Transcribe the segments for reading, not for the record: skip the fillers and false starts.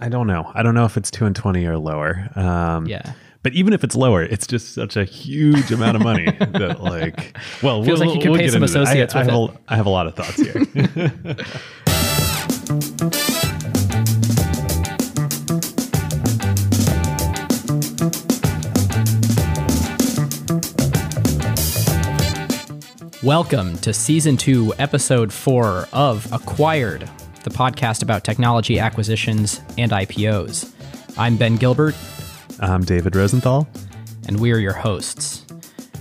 I don't know. I don't know if it's 2 and 20 or lower. Yeah. But even if it's lower, it's just such a huge amount of money that, like, well, feels like you can pay some associates with it. I have a lot of thoughts here. Welcome to Season 2, Episode 4 of Acquired, the podcast about technology acquisitions and IPOs. I'm Ben Gilbert. I'm David Rosenthal. And we are your hosts.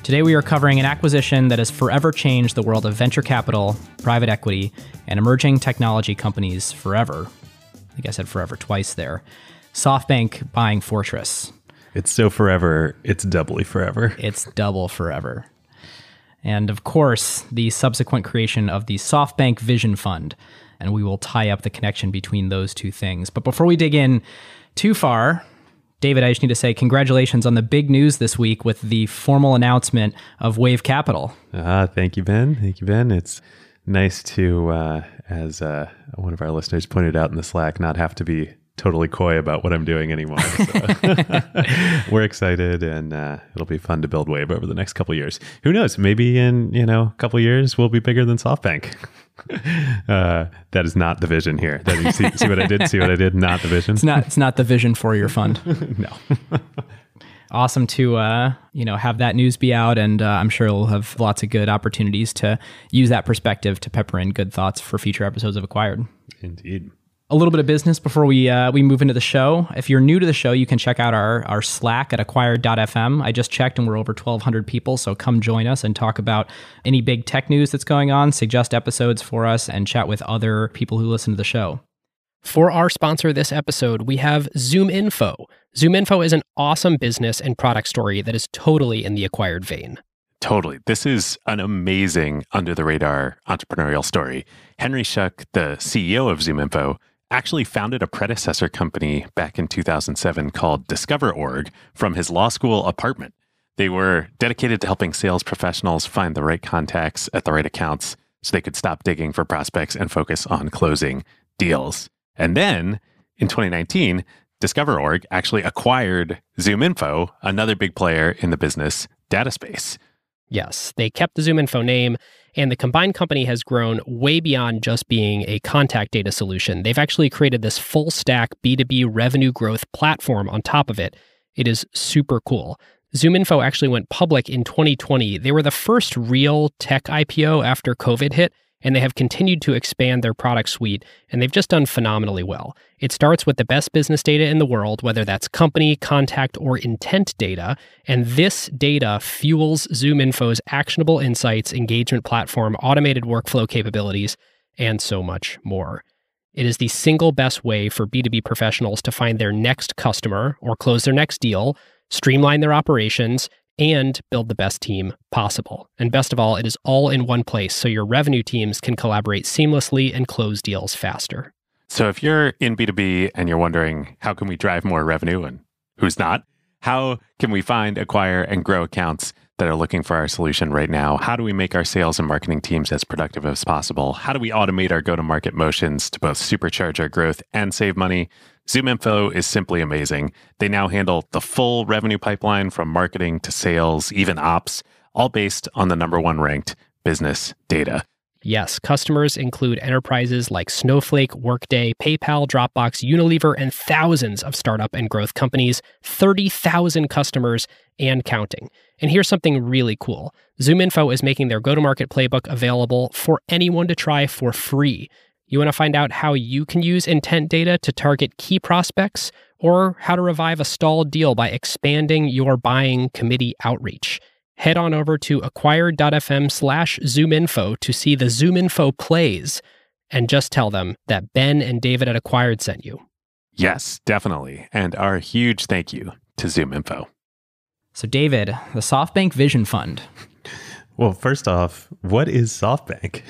Today we are covering an acquisition that has forever changed the world of venture capital, private equity, and emerging technology companies forever. I think I said forever twice there. SoftBank buying Fortress. It's so forever, it's doubly forever. It's double forever. And of course, the subsequent creation of the SoftBank Vision Fund. And we will tie up the connection between those two things. But before we dig in too far, David, I just need to say congratulations on the big news this week with the formal announcement of Wave Capital. Thank you, Ben. Thank you, Ben. It's nice to, as one of our listeners pointed out in the Slack, not have to be totally coy about what I'm doing anymore. So. We're excited, and it'll be fun to build Wave over the next couple of years. Who knows? Maybe in a couple of years, we'll be bigger than SoftBank. That is not the vision here. That, you see what I did? See what I did? Not the vision. It's not the vision for your fund. No. Awesome to have that news be out, and I'm sure we'll have lots of good opportunities to use that perspective to pepper in good thoughts for future episodes of Acquired. Indeed. A little bit of business before we move into the show. If you're new to the show, you can check out our Slack at acquired.fm. I just checked and we're over 1,200 people, so come join us and talk about any big tech news that's going on, suggest episodes for us, and chat with other people who listen to the show. For our sponsor this episode, we have ZoomInfo. ZoomInfo is an awesome business and product story that is totally in the Acquired vein. Totally. This is an amazing under-the-radar entrepreneurial story. Henry Schuck, the CEO of ZoomInfo, actually founded a predecessor company back in 2007 called Discover.org from his law school apartment. They were dedicated to helping sales professionals find the right contacts at the right accounts so they could stop digging for prospects and focus on closing deals. And then in 2019, Discover.org actually acquired ZoomInfo, another big player in the business data space. Yes, they kept the ZoomInfo name, and the combined company has grown way beyond just being a contact data solution. They've actually created this full-stack B2B revenue growth platform on top of it. It is super cool. ZoomInfo actually went public in 2020. They were the first real tech IPO after COVID hit, and they have continued to expand their product suite, and they've just done phenomenally well. It starts with the best business data in the world, whether that's company, contact, or intent data, and this data fuels ZoomInfo's actionable insights, engagement platform, automated workflow capabilities, and so much more. It is the single best way for B2B professionals to find their next customer or close their next deal, streamline their operations, and build the best team possible. And best of all, it is all in one place, so your revenue teams can collaborate seamlessly and close deals faster. So if you're in B2B and you're wondering, how can we drive more revenue and who's not? How can we find, acquire, and grow accounts that are looking for our solution right now? How do we make our sales and marketing teams as productive as possible? How do we automate our go-to-market motions to both supercharge our growth and save money? ZoomInfo is simply amazing. They now handle the full revenue pipeline from marketing to sales, even ops, all based on the #1 ranked business data. Yes, customers include enterprises like Snowflake, Workday, PayPal, Dropbox, Unilever, and thousands of startup and growth companies, 30,000 customers and counting. And here's something really cool. ZoomInfo is making their go-to-market playbook available for anyone to try for free. You want to find out how you can use intent data to target key prospects, or how to revive a stalled deal by expanding your buying committee outreach? Head on over to acquired.fm/ZoomInfo to see the ZoomInfo plays, and just tell them that Ben and David at Acquired sent you. Yes, definitely. And our huge thank you to ZoomInfo. So David, the SoftBank Vision Fund. Well, first off, what is SoftBank?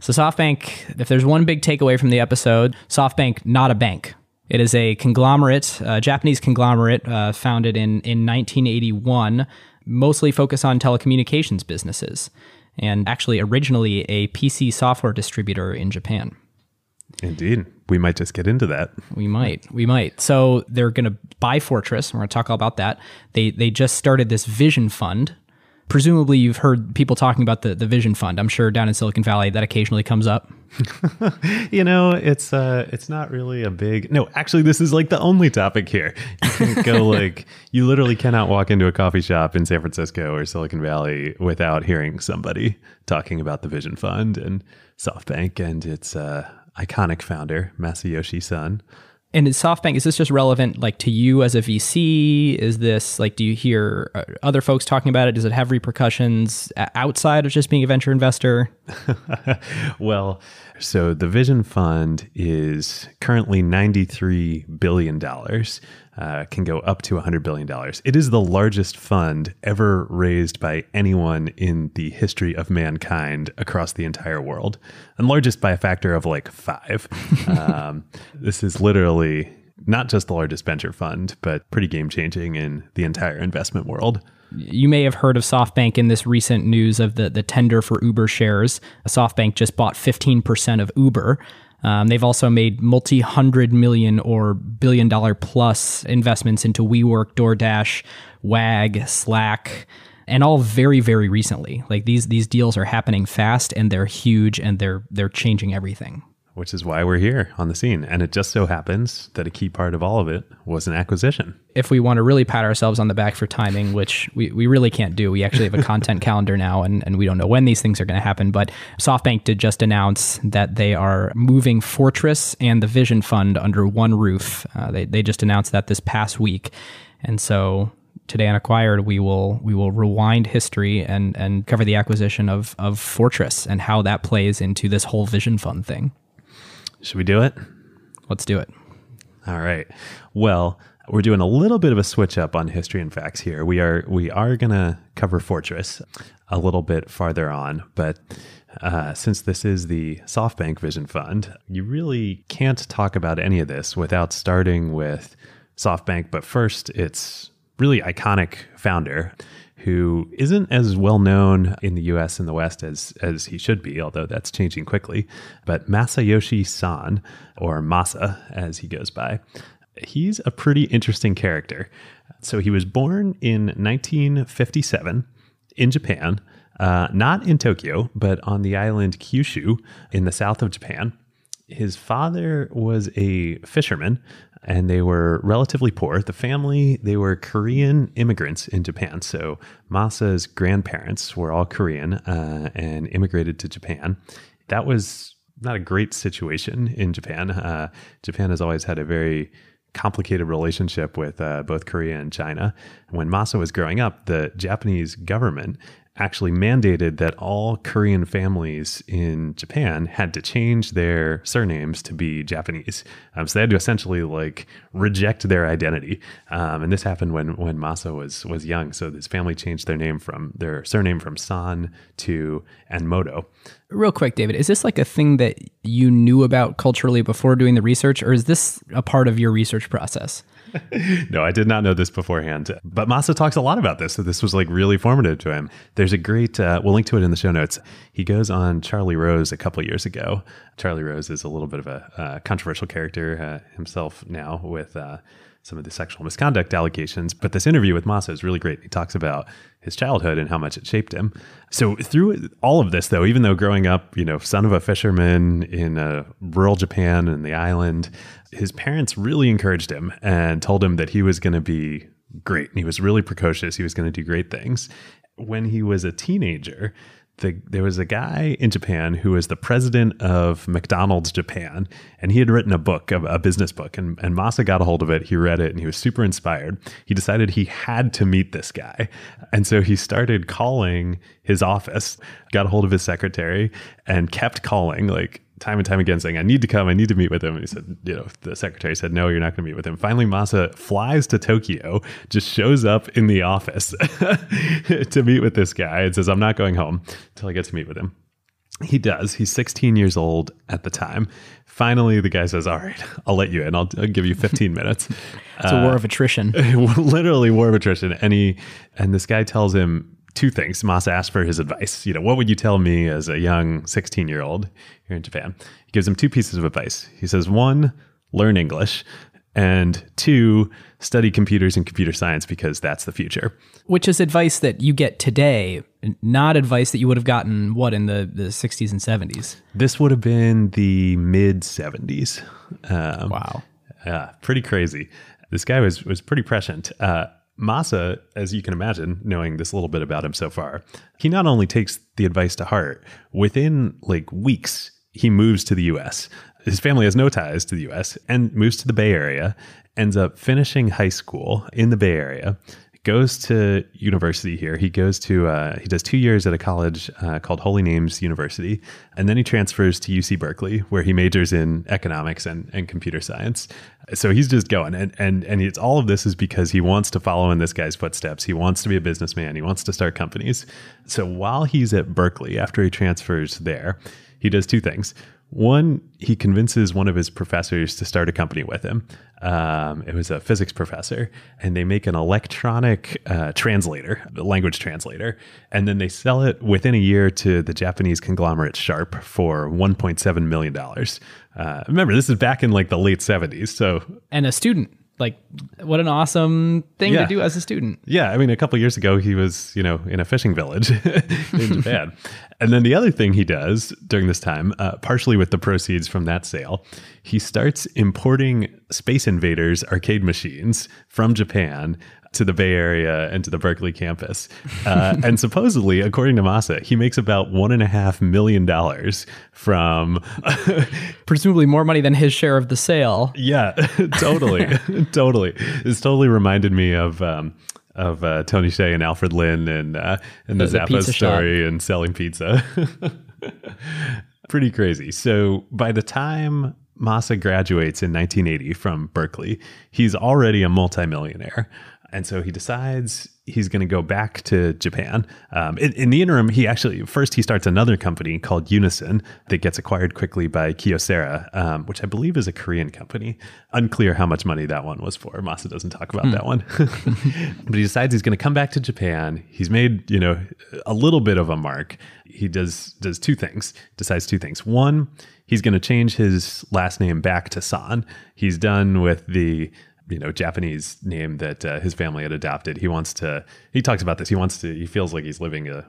So SoftBank, if there's one big takeaway from the episode, SoftBank, not a bank. It is a conglomerate, a Japanese conglomerate founded in 1981, mostly focused on telecommunications businesses, and actually originally a PC software distributor in Japan. Indeed. We might just get into that. We might. So they're going to buy Fortress, and we're going to talk all about that. They just started this Vision Fund. Presumably, you've heard people talking about the Vision Fund. I'm sure down in Silicon Valley, that occasionally comes up. You know, it's not really a big... No, actually, this is like the only topic here. You can go like... You literally cannot walk into a coffee shop in San Francisco or Silicon Valley without hearing somebody talking about the Vision Fund and SoftBank and its iconic founder, Masayoshi Son. And is SoftBank, is this just relevant like to you as a VC? Is this like, do you hear other folks talking about it? Does it have repercussions outside of just being a venture investor? Well, so the Vision Fund is currently $93 billion, can go up to $100 billion. It is the largest fund ever raised by anyone in the history of mankind across the entire world, and largest by a factor of like 5. This is literally not just the largest venture fund, but pretty game-changing in the entire investment world. You may have heard of SoftBank in this recent news of the tender for Uber shares. SoftBank just bought 15% of Uber. They've also made multi-hundred-million or billion-dollar-plus investments into WeWork, DoorDash, Wag, Slack, and all very, very recently. Like these deals are happening fast, and they're huge, and they're changing everything. Which is why we're here on the scene. And it just so happens that a key part of all of it was an acquisition. If we want to really pat ourselves on the back for timing, which we really can't do. We actually have a content calendar now, and we don't know when these things are going to happen. But SoftBank did just announce that they are moving Fortress and the Vision Fund under one roof. They just announced that this past week. And so today on Acquired, we will rewind history and cover the acquisition of Fortress and how that plays into this whole Vision Fund thing. Should we do it? Let's do it. All right. Well, we're doing a little bit of a switch up on history and facts here. We are going to cover Fortress a little bit farther on, but since this is the SoftBank Vision Fund, you really can't talk about any of this without starting with SoftBank, but first its really iconic founder, who isn't as well known in the US and the West as he should be, although that's changing quickly. But Masayoshi Son, or Masa as he goes by, he's a pretty interesting character. So he was born in 1957 in Japan, not in Tokyo, but on the island Kyushu in the south of Japan. His father was a fisherman, and they were relatively poor. The family, they were Korean immigrants in Japan. So Masa's grandparents were all Korean and immigrated to Japan. That was not a great situation in Japan. Japan has always had a very complicated relationship with both Korea and China. When Masa was growing up, the Japanese government actually mandated that all Korean families in Japan had to change their surnames to be Japanese. So they had to essentially like reject their identity. And this happened when Masa was young. So his family changed their name from their surname from San to Anmoto. Real quick, David, is this like a thing that you knew about culturally before doing the research, or is this a part of your research process? No, I did not know this beforehand, but Masa talks a lot about this. So this was like really formative to him. There's a great, we'll link to it in the show notes. He goes on Charlie Rose a couple years ago. Charlie Rose is a little bit of a controversial character himself now with some of the sexual misconduct allegations. But this interview with Masa is really great. He talks about his childhood and how much it shaped him. So through all of this, though, even though growing up, you know, son of a fisherman in rural Japan and the island, his parents really encouraged him and told him that he was going to be great. And he was really precocious. He was going to do great things. When he was a teenager, there was a guy in Japan who was the president of McDonald's Japan, and he had written a book, a business book, and Masa got a hold of it. He read it, and he was super inspired. He decided he had to meet this guy, and so he started calling his office, got a hold of his secretary, and kept calling, like, time and time again, saying, I need to come, I need to meet with him. And he said, you know, the secretary said, no, you're not going to meet with him. Finally, Masa flies to Tokyo, just shows up in the office to meet with this guy and says, I'm not going home until I get to meet with him. He does. He's 16 years old at the time. Finally, the guy says, all right, I'll let you in. I'll give you 15 minutes. It's a war of attrition. Literally war of attrition. And this guy tells him two things. Mas asked for his advice. You know, what would you tell me as a young 16-year-old here in Japan? He gives him two pieces of advice. He says, one, learn English. And two, study computers and computer science because that's the future. Which is advice that you get today, not advice that you would have gotten, what, in the 60s and 70s? This would have been the mid-70s. Wow. Pretty crazy. This guy was pretty prescient. Masa, as you can imagine, knowing this little bit about him so far, he not only takes the advice to heart, within like weeks, he moves to the U.S. His family has no ties to the U.S. and moves to the Bay Area, ends up finishing high school in the Bay Area, goes to university here. He goes to, he does 2 years at a college called Holy Names University, and then he transfers to UC Berkeley, where he majors in economics and computer science. So he's just going. And it's, all of this is because he wants to follow in this guy's footsteps. He wants to be a businessman. He wants to start companies. So while he's at Berkeley, after he transfers there, he does two things. One, he convinces one of his professors to start a company with him. It was a physics professor, and they make an electronic translator, a language translator, and then they sell it within a year to the Japanese conglomerate Sharp for $1.7 million. Remember, this is back in like the late 70s. And a student. Like, what an awesome thing to do as a student. Yeah. I mean, a couple of years ago, he was, in a fishing village in Japan. And then the other thing he does during this time, partially with the proceeds from that sale, he starts importing Space Invaders arcade machines from Japan to the Bay Area and to the Berkeley campus. And supposedly, according to Masa, he makes about $1.5 million from... Presumably more money than his share of the sale. Yeah, totally. Totally. This totally reminded me of Tony Hsieh and Alfred Lin and the Zappa story shop. And selling pizza. Pretty crazy. So by the time Masa graduates in 1980 from Berkeley, he's already a multimillionaire. And so he decides he's going to go back to Japan. In the interim, he starts another company called Unison that gets acquired quickly by Kyocera, which I believe is a Korean company. Unclear how much money that one was for. Masa doesn't talk about that one. But he decides he's going to come back to Japan. He's made, a little bit of a mark. He does two things, decides two things. One, he's going to change his last name back to Son. He's done with the... Japanese name that his family had adopted. He talks about this. He feels like he's living a,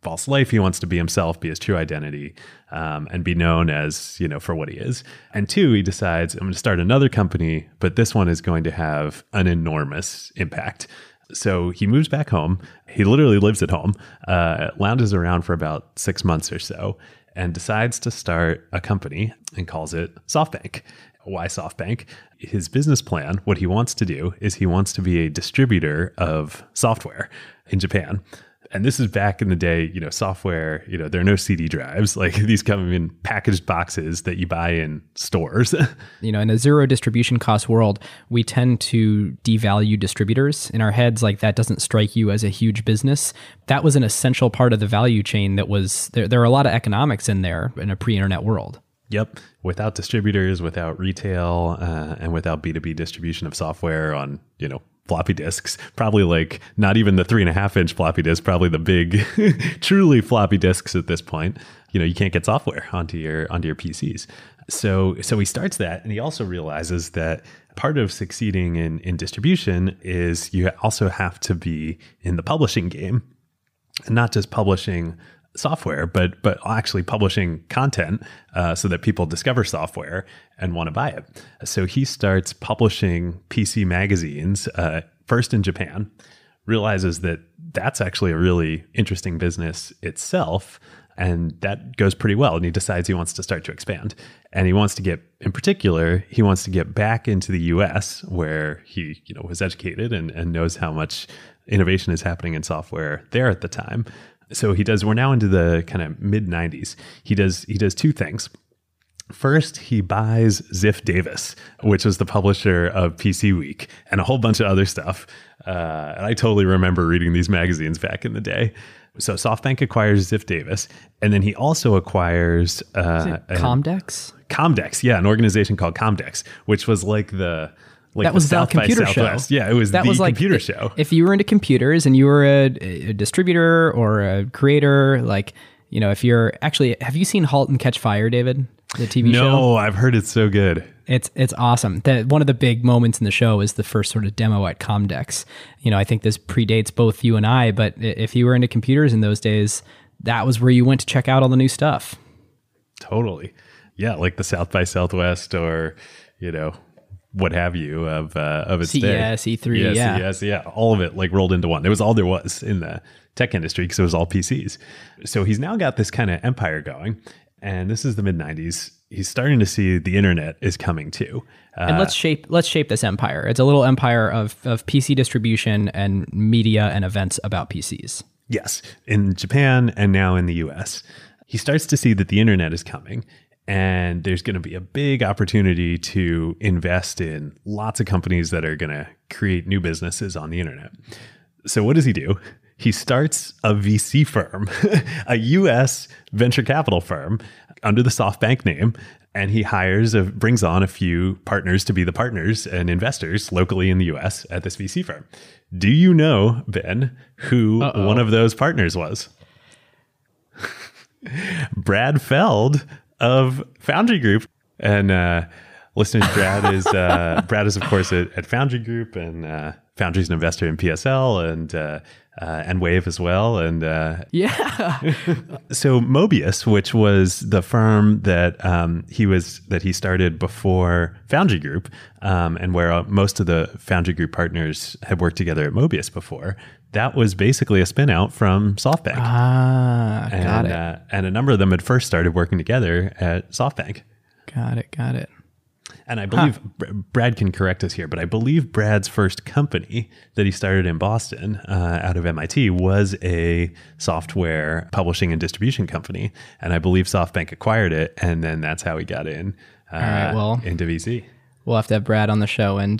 false life. He wants to be himself, be his true identity, and be known as, for what he is. And two, he decides, I'm going to start another company, but this one is going to have an enormous impact. So he moves back home. He literally lives at home, lounges around for about 6 months or so, and decides to start a company and calls it SoftBank. Why SoftBank? His business plan, what he wants to do is he wants to be a distributor of software in Japan. And this is back in the day, software, there are no CD drives. Like, these come in packaged boxes that you buy in stores. In a zero distribution cost world, we tend to devalue distributors in our heads. Like, that doesn't strike you as a huge business. That was an essential part of the value chain that was, there are a lot of economics in there in a pre-internet world. Yep. Without distributors, without retail, and without B2B distribution of software on, floppy disks, probably like not even the 3.5-inch floppy disk, probably the big, truly floppy disks at this point, you can't get software onto your PCs. So he starts that, and he also realizes that part of succeeding in distribution is you also have to be in the publishing game, and not just publishing software, but actually publishing content so that people discover software and want to buy it. So he starts publishing PC magazines, first in Japan, realizes that that's actually a really interesting business itself, and that goes pretty well. And he decides he wants to start to expand. And he wants to get, in particular, he wants to get back into the US, where he was educated and knows how much innovation is happening in software there at the time. So he does, we're now into the kind of mid-90s. He does two things. First, he buys Ziff Davis, which was the publisher of PC Week and a whole bunch of other stuff. And I totally remember reading these magazines back in the day. So SoftBank acquires Ziff Davis, and then he also acquires... Comdex? Comdex, yeah, an organization called Comdex, which was like the... like that was the computer show. Yeah, it was that the was like computer show. If you were into computers and you were a distributor or a creator, like, you know, if you're actually, have you seen *Halt and Catch Fire*, David? The TV show? No, I've heard it's so good. It's awesome. One of the big moments in the show is the first sort of demo at Comdex. You know, I think this predates both you and I, but if you were into computers in those days, that was where you went to check out all the new stuff. Totally. Yeah, like the South by Southwest or, you know, what have you of its CES, day. E3, yeah. CES, yeah. All of it like rolled into one. It was all there was in the tech industry because it was all PCs. So he's now got this kind of empire going. And this is the mid-90s. He's starting to see the internet is coming too. And let's shape this empire. It's a little empire of PC distribution and media and events about PCs. Yes, in Japan and now in the US. He starts to see that the internet is coming and there's going to be a big opportunity to invest in lots of companies that are going to create new businesses on the internet. So what does he do? He starts a VC firm, a US venture capital firm under the SoftBank name, and he brings on a few partners to be the partners and investors locally in the US at this VC firm. Do you know, Ben, who one of those partners was? Brad Feld of Foundry Group. And listeners, Brad is, of course, at Foundry Group, and Foundry's an investor in PSL and Wave as well. And yeah. So Mobius, which was the firm that he started before Foundry Group, and where most of the Foundry Group partners had worked together at Mobius before, that was basically a spin out from SoftBank. Got it. And a number of them had first started working together at SoftBank. Got it. And I believe, Brad can correct us here, but I believe Brad's first company that he started in Boston out of MIT was a software publishing and distribution company. And I believe SoftBank acquired it. And then that's how he got in into VC. We'll have to have Brad on the show and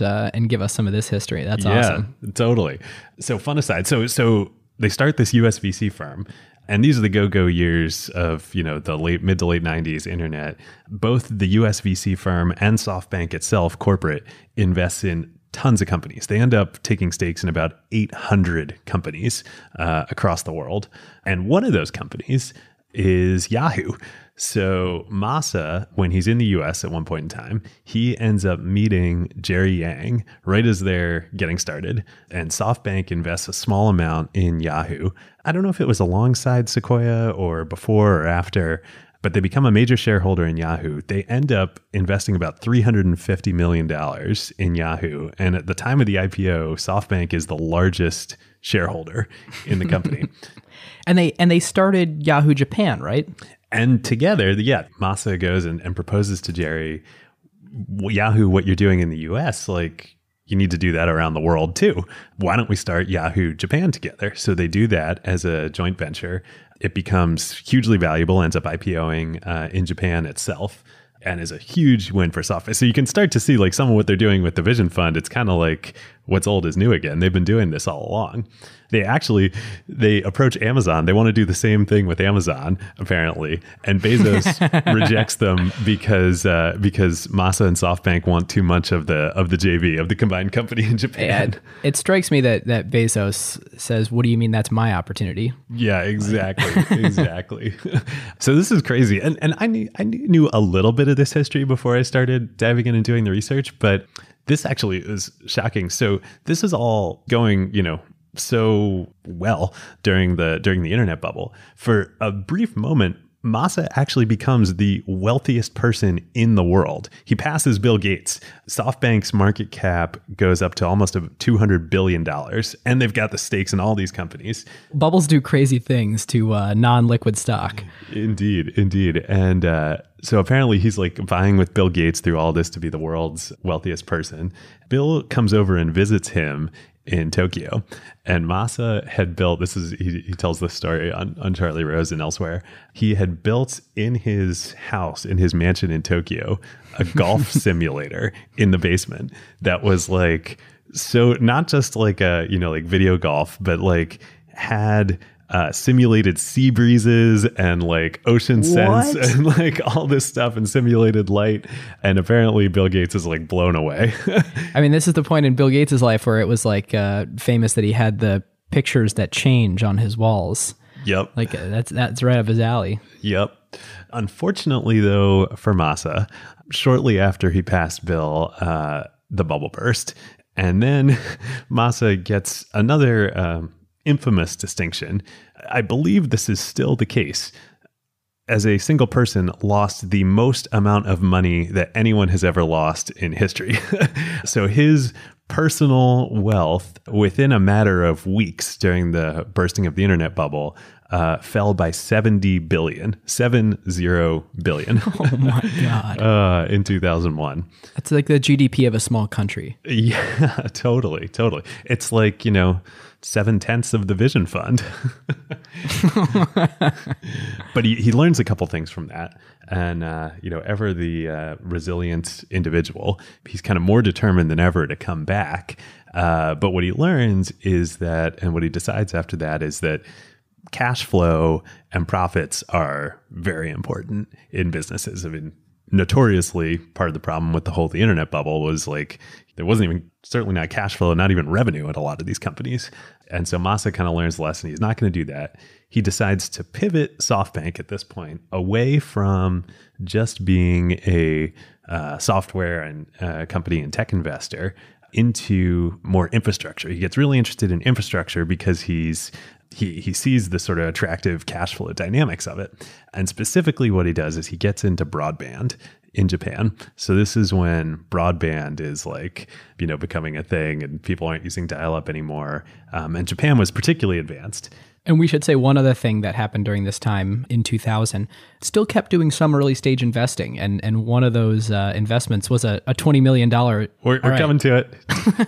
give us some of this history. That's awesome. Yeah, totally. So fun aside. So they start this US VC firm. And these are the go-go years of, you know, the mid to late 90s internet. Both the US VC firm and SoftBank itself, corporate, invests in tons of companies. They end up taking stakes in about 800 companies across the world. And one of those companies is Yahoo. So Masa, when he's in the US at one point in time, he ends up meeting Jerry Yang right as they're getting started. And SoftBank invests a small amount in Yahoo. I don't know if it was alongside Sequoia or before or after, but they become a major shareholder in Yahoo. They end up investing about $350 million in Yahoo. And at the time of the IPO, SoftBank is the largest shareholder in the company. And they started Yahoo Japan, right? And together, Masa goes and proposes to Jerry, Yahoo, what you're doing in the US, like, you need to do that around the world too. Why don't we start Yahoo Japan together? So they do that as a joint venture. It becomes hugely valuable, ends up IPOing in Japan itself, and is a huge win for SoftBank. So you can start to see like some of what they're doing with the Vision Fund. It's kind of like what's old is new again. They've been doing this all along. They approach Amazon. They want to do the same thing with Amazon, apparently. And Bezos rejects them because Masa and SoftBank want too much of the JV, of the combined company in Japan. And it strikes me that Bezos says, "What do you mean that's my opportunity?" Yeah, exactly. So this is crazy. And I knew a little bit of this history before I started diving in and doing the research, but this actually is shocking. So this is all going, you know, so well during the internet bubble. For a brief moment, Masa actually becomes the wealthiest person in the world. He passes Bill Gates. SoftBank's market cap goes up to almost $200 billion. And they've got the stakes in all these companies. Bubbles do crazy things to non-liquid stock. Indeed. And so apparently he's like vying with Bill Gates through all this to be the world's wealthiest person. Bill comes over and visits him in Tokyo, and Masa had built, he tells this story on Charlie Rose and elsewhere, he had built in his house, in his mansion in Tokyo, a golf simulator in the basement that was like, so not just like a, you know, like video golf, but like had simulated sea breezes and like ocean scents and like all this stuff and simulated light. And apparently Bill Gates is like blown away. I mean, this is the point in Bill Gates' life where it was like famous that he had the pictures that change on his walls. Yep. Like that's right up his alley. Yep. Unfortunately, though, for Masa, shortly after he passed Bill, the bubble burst. And then Masa gets another infamous distinction. I believe this is still the case. As a single person, lost the most amount of money that anyone has ever lost in history. So his personal wealth within a matter of weeks during the bursting of the internet bubble fell by 70 billion. Oh my God. In 2001. That's like the GDP of a small country. Yeah, totally. Totally. It's like, you know, 7/10 of the Vision Fund. But he learns a couple things from that. And, you know, ever the resilient individual, he's kind of more determined than ever to come back. But what he learns is that, and what he decides after that is that cash flow and profits are very important in businesses. I mean, notoriously, part of the problem with the whole the internet bubble was like there wasn't even, certainly not cash flow, not even revenue at a lot of these companies. And so Masa kind of learns the lesson. He's not going to do that. He decides to pivot SoftBank at this point away from just being a software and company and tech investor into more infrastructure. He gets really interested in infrastructure because he sees the sort of attractive cash flow dynamics of it. And specifically what he does is he gets into broadband in Japan. So this is when broadband is like, you know, becoming a thing and people aren't using dial-up anymore. And Japan was particularly advanced. And we should say one other thing that happened during this time in 2000, still kept doing some early stage investing. And one of those investments was a $20 million. We're coming to it. We're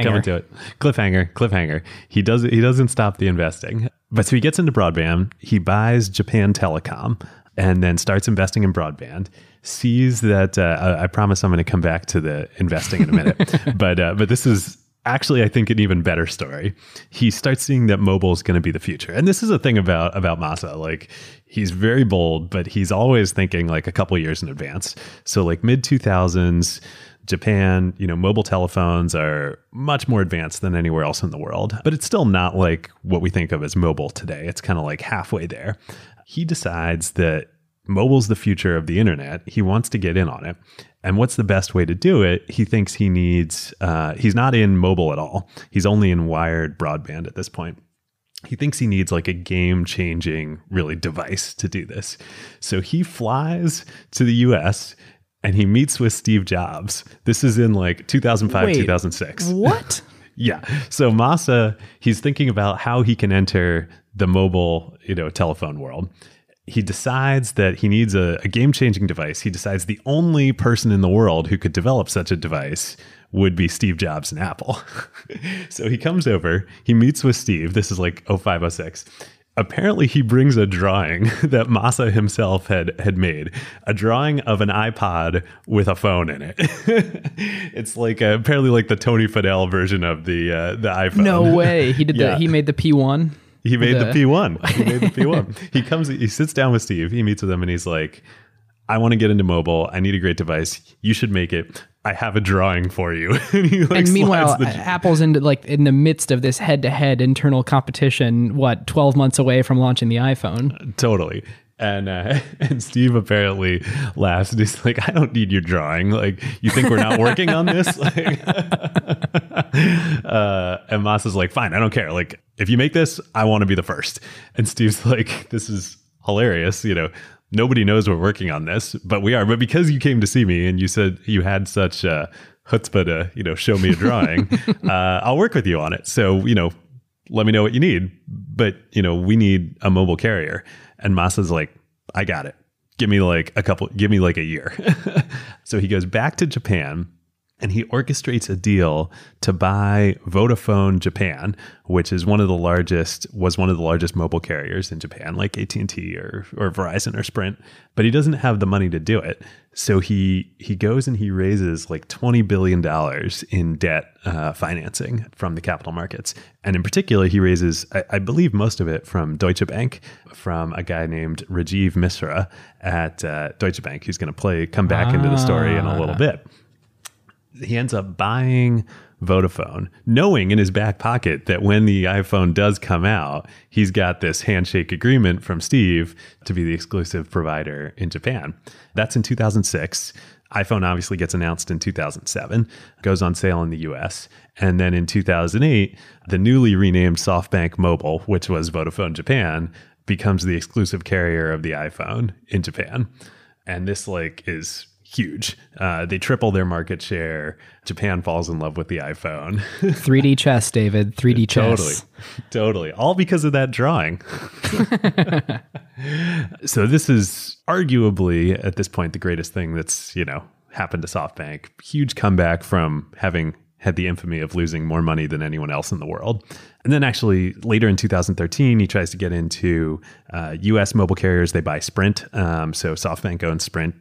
coming to it. Cliffhanger. He doesn't stop the investing. But so he gets into broadband. He buys Japan Telecom and then starts investing in broadband. Sees that, I promise I'm going to come back to the investing in a minute. But this is actually, I think, an even better story. He starts seeing that mobile is going to be the future. And this is a thing about Masa. Like, he's very bold, but he's always thinking like a couple years in advance. So like mid-2000s, Japan, you know, mobile telephones are much more advanced than anywhere else in the world. But it's still not like what we think of as mobile today. It's kind of like halfway there. He decides that mobile's the future of the internet. He wants to get in on it. And what's the best way to do it? He thinks he needs, he's not in mobile at all. He's only in wired broadband at this point. He thinks he needs like a game-changing, really, device to do this. So he flies to the US and he meets with Steve Jobs. This is in like 2005, 2006. What? Yeah. So Masa, he's thinking about how he can enter the mobile, you know, telephone world. He decides that he needs a game-changing device. He decides the only person in the world who could develop such a device would be Steve Jobs and Apple. So he comes over, he meets with Steve. This is like 0506. Apparently, he brings a drawing that Masa himself had made, a drawing of an iPod with a phone in it. It's like apparently like the Tony Fadell version of the iPhone. No way. He did. Yeah. He made the P1. He made the P1. He comes, he sits down with Steve, he meets with him, and he's like, I want to get into mobile. I need a great device. You should make it. I have a drawing for you. And, and meanwhile, Apple's in the midst of this head-to-head internal competition, 12 months away from launching the iPhone? Totally. And Steve apparently laughs and he's like, I don't need your drawing. Like, you think we're not working on this? Like, and Masa's like, fine, I don't care. Like, if you make this, I want to be the first. And Steve's like, this is hilarious. You know, nobody knows we're working on this, but we are. But because you came to see me and you said you had such chutzpah to, you know, show me a drawing, I'll work with you on it. So, you know, let me know what you need. But, you know, we need a mobile carrier. And Masa's like, I got it. Give me like a year. So he goes back to Japan. And he orchestrates a deal to buy Vodafone Japan, which is one of the largest mobile carriers in Japan, like AT&T or Verizon or Sprint. But he doesn't have the money to do it. So he goes and he raises like $20 billion in debt financing from the capital markets. And in particular, he raises, I believe, most of it from Deutsche Bank, from a guy named Rajeev Misra at Deutsche Bank, who's going to come back into the story in a little bit. He ends up buying Vodafone, knowing in his back pocket that when the iPhone does come out, he's got this handshake agreement from Steve to be the exclusive provider in Japan. That's in 2006. iPhone obviously gets announced in 2007, goes on sale in the US. And then in 2008, the newly renamed SoftBank Mobile, which was Vodafone Japan, becomes the exclusive carrier of the iPhone in Japan. And this is huge. They triple their market share. Japan falls in love with the iPhone. 3D chess, David. 3D chess. Totally. All because of that drawing. So this is arguably, at this point, the greatest thing that's, happened to SoftBank. Huge comeback from having had the infamy of losing more money than anyone else in the world. And then actually later in 2013, he tries to get into U.S. mobile carriers. They buy Sprint. So SoftBank owns Sprint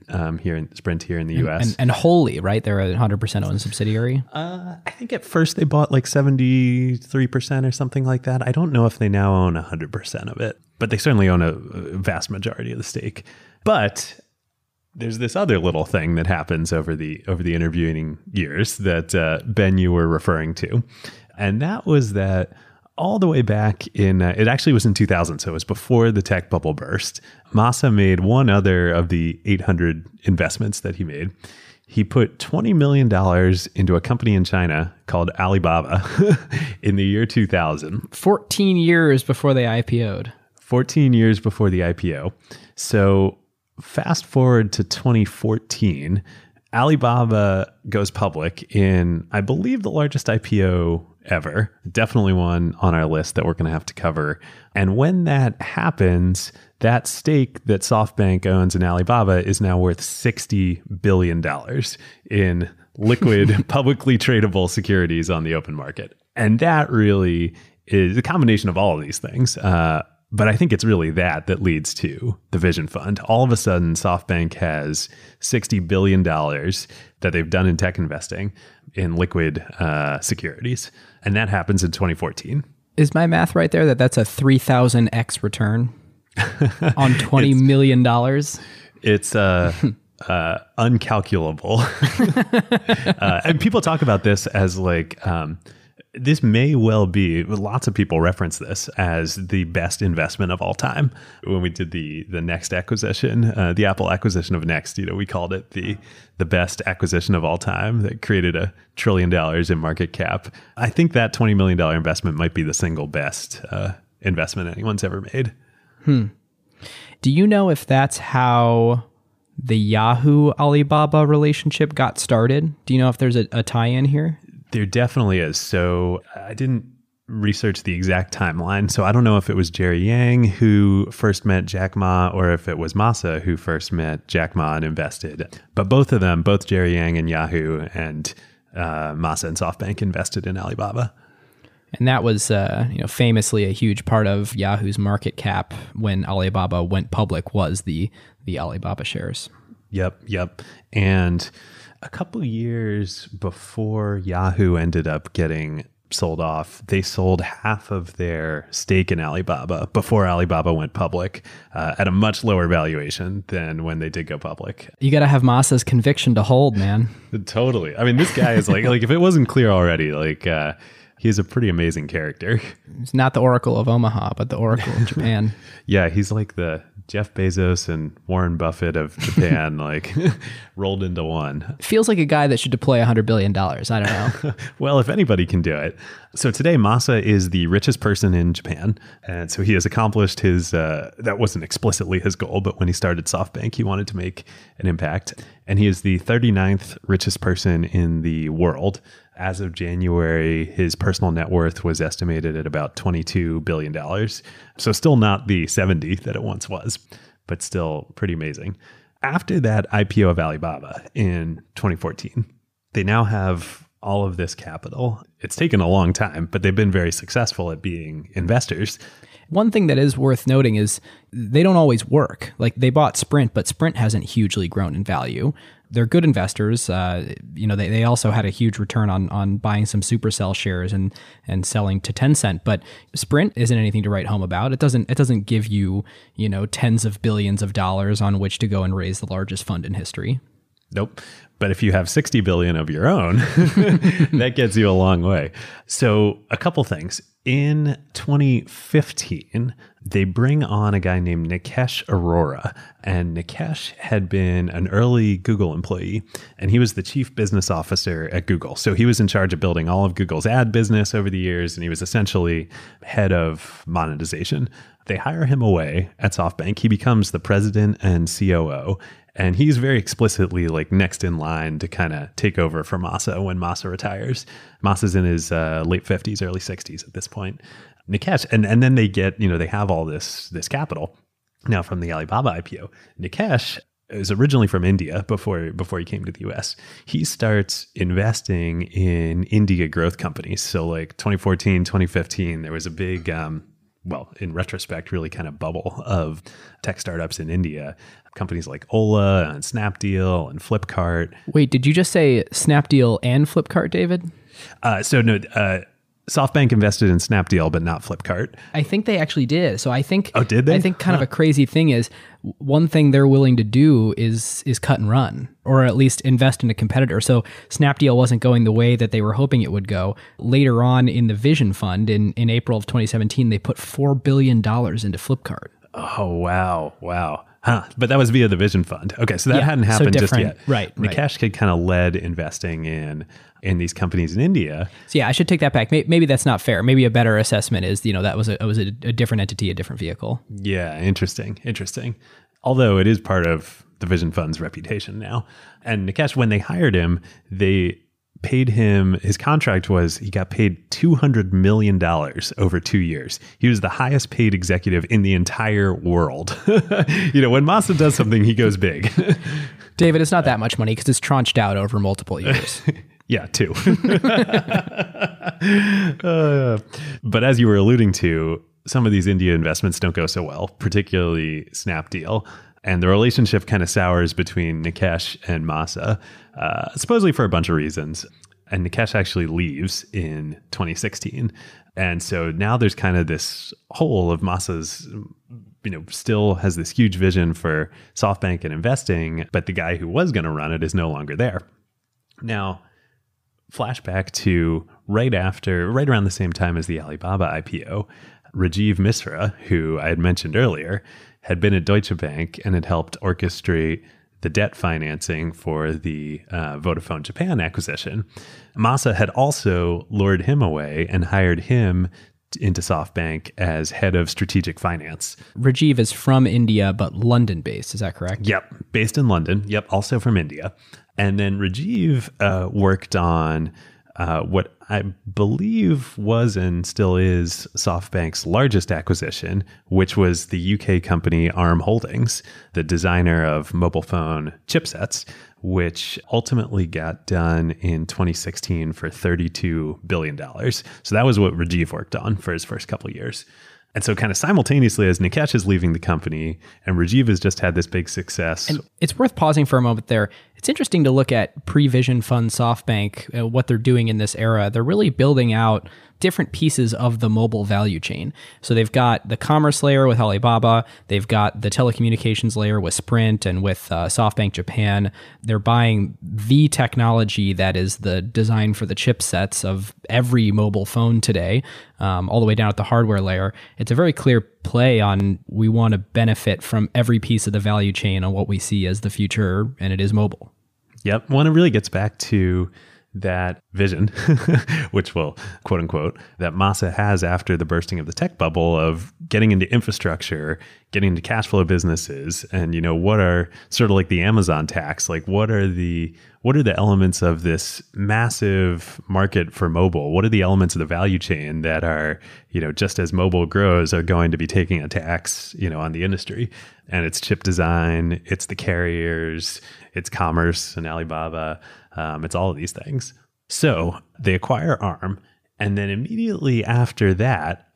here in the U.S. And wholly, right? They're a 100% owned subsidiary. I think at first they bought 73% or something like that. I don't know if they now own 100% of it, but they certainly own a vast majority of the stake. But there's this other little thing that happens over the intervening years that, Ben, you were referring to. And that was that all the way back in, it actually was in 2000, so it was before the tech bubble burst. Masa made one other of the 800 investments that he made. He put $20 million into a company in China called Alibaba in the year 2000. 14 years before they IPO'd. 14 years before the IPO. So fast forward to 2014, Alibaba goes public in, I believe, the largest IPO ever. Definitely one on our list that we're going to have to cover. And when that happens, that stake that SoftBank owns in Alibaba is now worth $60 billion in liquid, publicly tradable securities on the open market. And that really is a combination of all of these things. But I think it's really that leads to the Vision Fund. All of a sudden, SoftBank has $60 billion that they've done in tech investing in liquid securities. And that happens in 2014. Is my math right there that's a 3,000x return on $20 million? It's uncalculable. And people talk about this as this may well be, lots of people reference this as the best investment of all time. When we did the Next acquisition, the Apple acquisition of Next, we called it the best acquisition of all time that created $1 trillion in market cap. I think that $20 million investment might be the single best investment anyone's ever made. Do you know if that's how the Yahoo Alibaba relationship got started? Do you know if there's a tie-in here? There definitely is. So I didn't research the exact timeline. So I don't know if it was Jerry Yang who first met Jack Ma or if it was Masa who first met Jack Ma and invested. But both of them, both Jerry Yang and Yahoo and Masa and SoftBank invested in Alibaba. And that was famously a huge part of Yahoo's market cap when Alibaba went public was the Alibaba shares. Yep. And a couple years before Yahoo ended up getting sold off, they sold half of their stake in Alibaba before Alibaba went public at a much lower valuation than when they did go public. You got to have Masa's conviction to hold, man. Totally. I mean, this guy is like if it wasn't clear already, he's a pretty amazing character. He's not the Oracle of Omaha, but the Oracle of Japan. Yeah, he's like the Jeff Bezos and Warren Buffett of Japan, rolled into one. Feels like a guy that should deploy $100 billion. I don't know. Well, if anybody can do it. So today, Masa is the richest person in Japan. And so he has accomplished his, that wasn't explicitly his goal, but when he started SoftBank, he wanted to make an impact. And he is the 39th richest person in the world. As of January, his personal net worth was estimated at about $22 billion. So still not the 70 that it once was, but still pretty amazing. After that IPO of Alibaba in 2014, They now have all of this capital. It's taken a long time, but they've been very successful at being investors. One thing that is worth noting is they don't always work. Like, they bought Sprint, but Sprint hasn't hugely grown in value. They're good investors. They also had a huge return on buying some Supercell shares and selling to Tencent. But Sprint isn't anything to write home about. It doesn't give you, tens of billions of dollars on which to go and raise the largest fund in history. Nope. But if you have 60 billion of your own, that gets you a long way. So a couple things. In 2015, they bring on a guy named Nikesh Arora. And Nikesh had been an early Google employee, and he was the chief business officer at Google. So he was in charge of building all of Google's ad business over the years, and he was essentially head of monetization. They hire him away at SoftBank. He becomes the president and COO. And he's very explicitly like next in line to kind of take over for Masa when Masa retires. Masa's in his late 50s, early 60s at this point. Nikesh, and then they get, they have all this capital now from the Alibaba IPO. Nikesh is originally from India before he came to the U.S. He starts investing in India growth companies. So like 2014, 2015, there was a big... in retrospect, really kind of bubble of tech startups in India. Companies like Ola and Snapdeal and Flipkart. Wait, did you just say Snapdeal and Flipkart, David? So no, SoftBank invested in Snapdeal, but not Flipkart. I think they actually did. So I think... Oh, did they? I think kind of a crazy thing is, one thing they're willing to do is cut and run, or at least invest in a competitor. So Snapdeal wasn't going the way that they were hoping it would go. Later on in the Vision Fund, in April of 2017, they put $4 billion into Flipkart. Oh, wow. Huh. But that was via the Vision Fund. Okay, so that hadn't happened just yet. Right. Nikesh had kind of led investing in these companies in India. So yeah, I should take that back. Maybe that's not fair. Maybe a better assessment is, that was a different entity, a different vehicle. Yeah, interesting. Although it is part of the Vision Fund's reputation now. And Nikesh, when they hired him, they paid him, his contract was he got paid $200 million over 2 years. He was the highest paid executive in the entire world. When Masa does something, he goes big. David, it's not that much money because it's tranched out over multiple years. Yeah, two. But as you were alluding to, some of these India investments don't go so well, particularly Snapdeal. And the relationship kind of sours between Nikesh and Masa, supposedly for a bunch of reasons. And Nikesh actually leaves in 2016. And so now there's kind of this hole of Masa's, still has this huge vision for SoftBank and investing, but the guy who was going to run it is no longer there. Now, flashback to right around the same time as the Alibaba IPO, Rajeev Misra, who I had mentioned earlier, had been at Deutsche Bank and had helped orchestrate the debt financing for the Vodafone Japan acquisition. Masa had also lured him away and hired him into SoftBank as head of strategic finance. Rajeev is from India, but London-based, is that correct? Yep, based in London. Yep, also from India. And then Rajeev worked on what I believe was and still is SoftBank's largest acquisition, which was the UK company Arm Holdings, the designer of mobile phone chipsets, which ultimately got done in 2016 for $32 billion. So that was what Rajeev worked on for his first couple of years. And so kind of simultaneously, as Nikesh is leaving the company and Rajeev has just had this big success. And it's worth pausing for a moment there. It's interesting to look at pre-Vision Fund SoftBank, what they're doing in this era. They're really building out different pieces of the mobile value chain. So they've got the commerce layer with Alibaba. They've got the telecommunications layer with Sprint and with SoftBank Japan. They're buying the technology that is the design for the chipsets of every mobile phone today, all the way down at the hardware layer. It's a very clear play on we want to benefit from every piece of the value chain on what we see as the future, and it is mobile. Yep. Well, it really gets back to that vision, which will, quote unquote, that Masa has after the bursting of the tech bubble of getting into infrastructure, getting into cash flow businesses, and you know, what are sort of like the Amazon tax, like what are the elements of this massive market for mobile? What are the elements of the value chain that are, you know, just as mobile grows, are going to be taking a tax, you know, on the industry? And it's chip design, it's the carriers, it's commerce and Alibaba, it's all of these things. So they acquire ARM. And then immediately after that,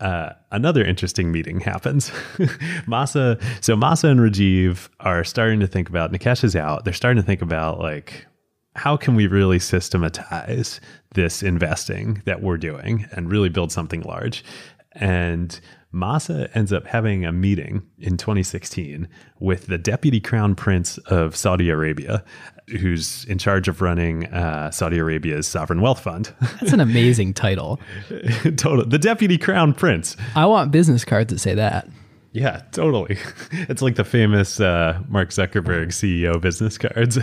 another interesting meeting happens. Masa and Rajeev are starting to think about, Nikesh is out, they're starting to think about like, how can we really systematize this investing that we're doing and really build something large? And Masa ends up having a meeting in 2016 with the Deputy Crown Prince of Saudi Arabia, who's in charge of running Saudi Arabia's sovereign wealth fund. That's an amazing title. Totally. The Deputy Crown Prince. I want business cards that say that. Yeah, totally. It's like the famous Mark Zuckerberg CEO business cards.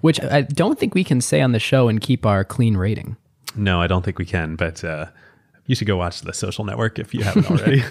Which I don't think we can say on the show and keep our clean rating. No, I don't think we can, but... you should go watch The Social Network if you haven't already.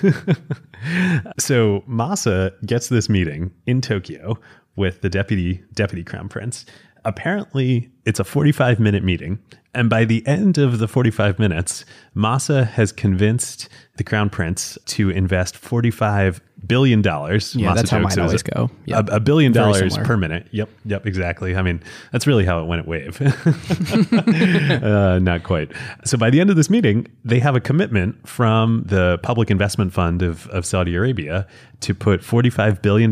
So Masa gets this meeting in Tokyo with the deputy crown prince. Apparently, it's a 45-minute meeting. And by the end of the 45 minutes, Masa has convinced the crown prince to invest $45 billion. Yeah, Masa, that's how mine always go. Yep. $1 billion per minute. Yep, exactly. I mean, that's really how it went at Wave. Not quite. So by the end of this meeting, they have a commitment from the Public Investment Fund of Saudi Arabia to put $45 billion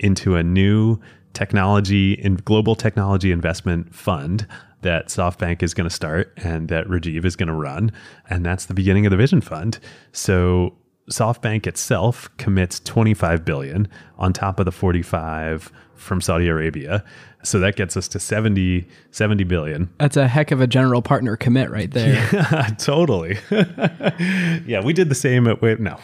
into a new technology and global technology investment fund that SoftBank is going to start and that Rajeev is going to run. And that's the beginning of the Vision Fund. So SoftBank itself commits $25 billion on top of the $45 from Saudi Arabia. So that gets us to $70 billion. That's a heck of a general partner commit right there. Yeah, totally. Yeah, we did the same at Wave. No,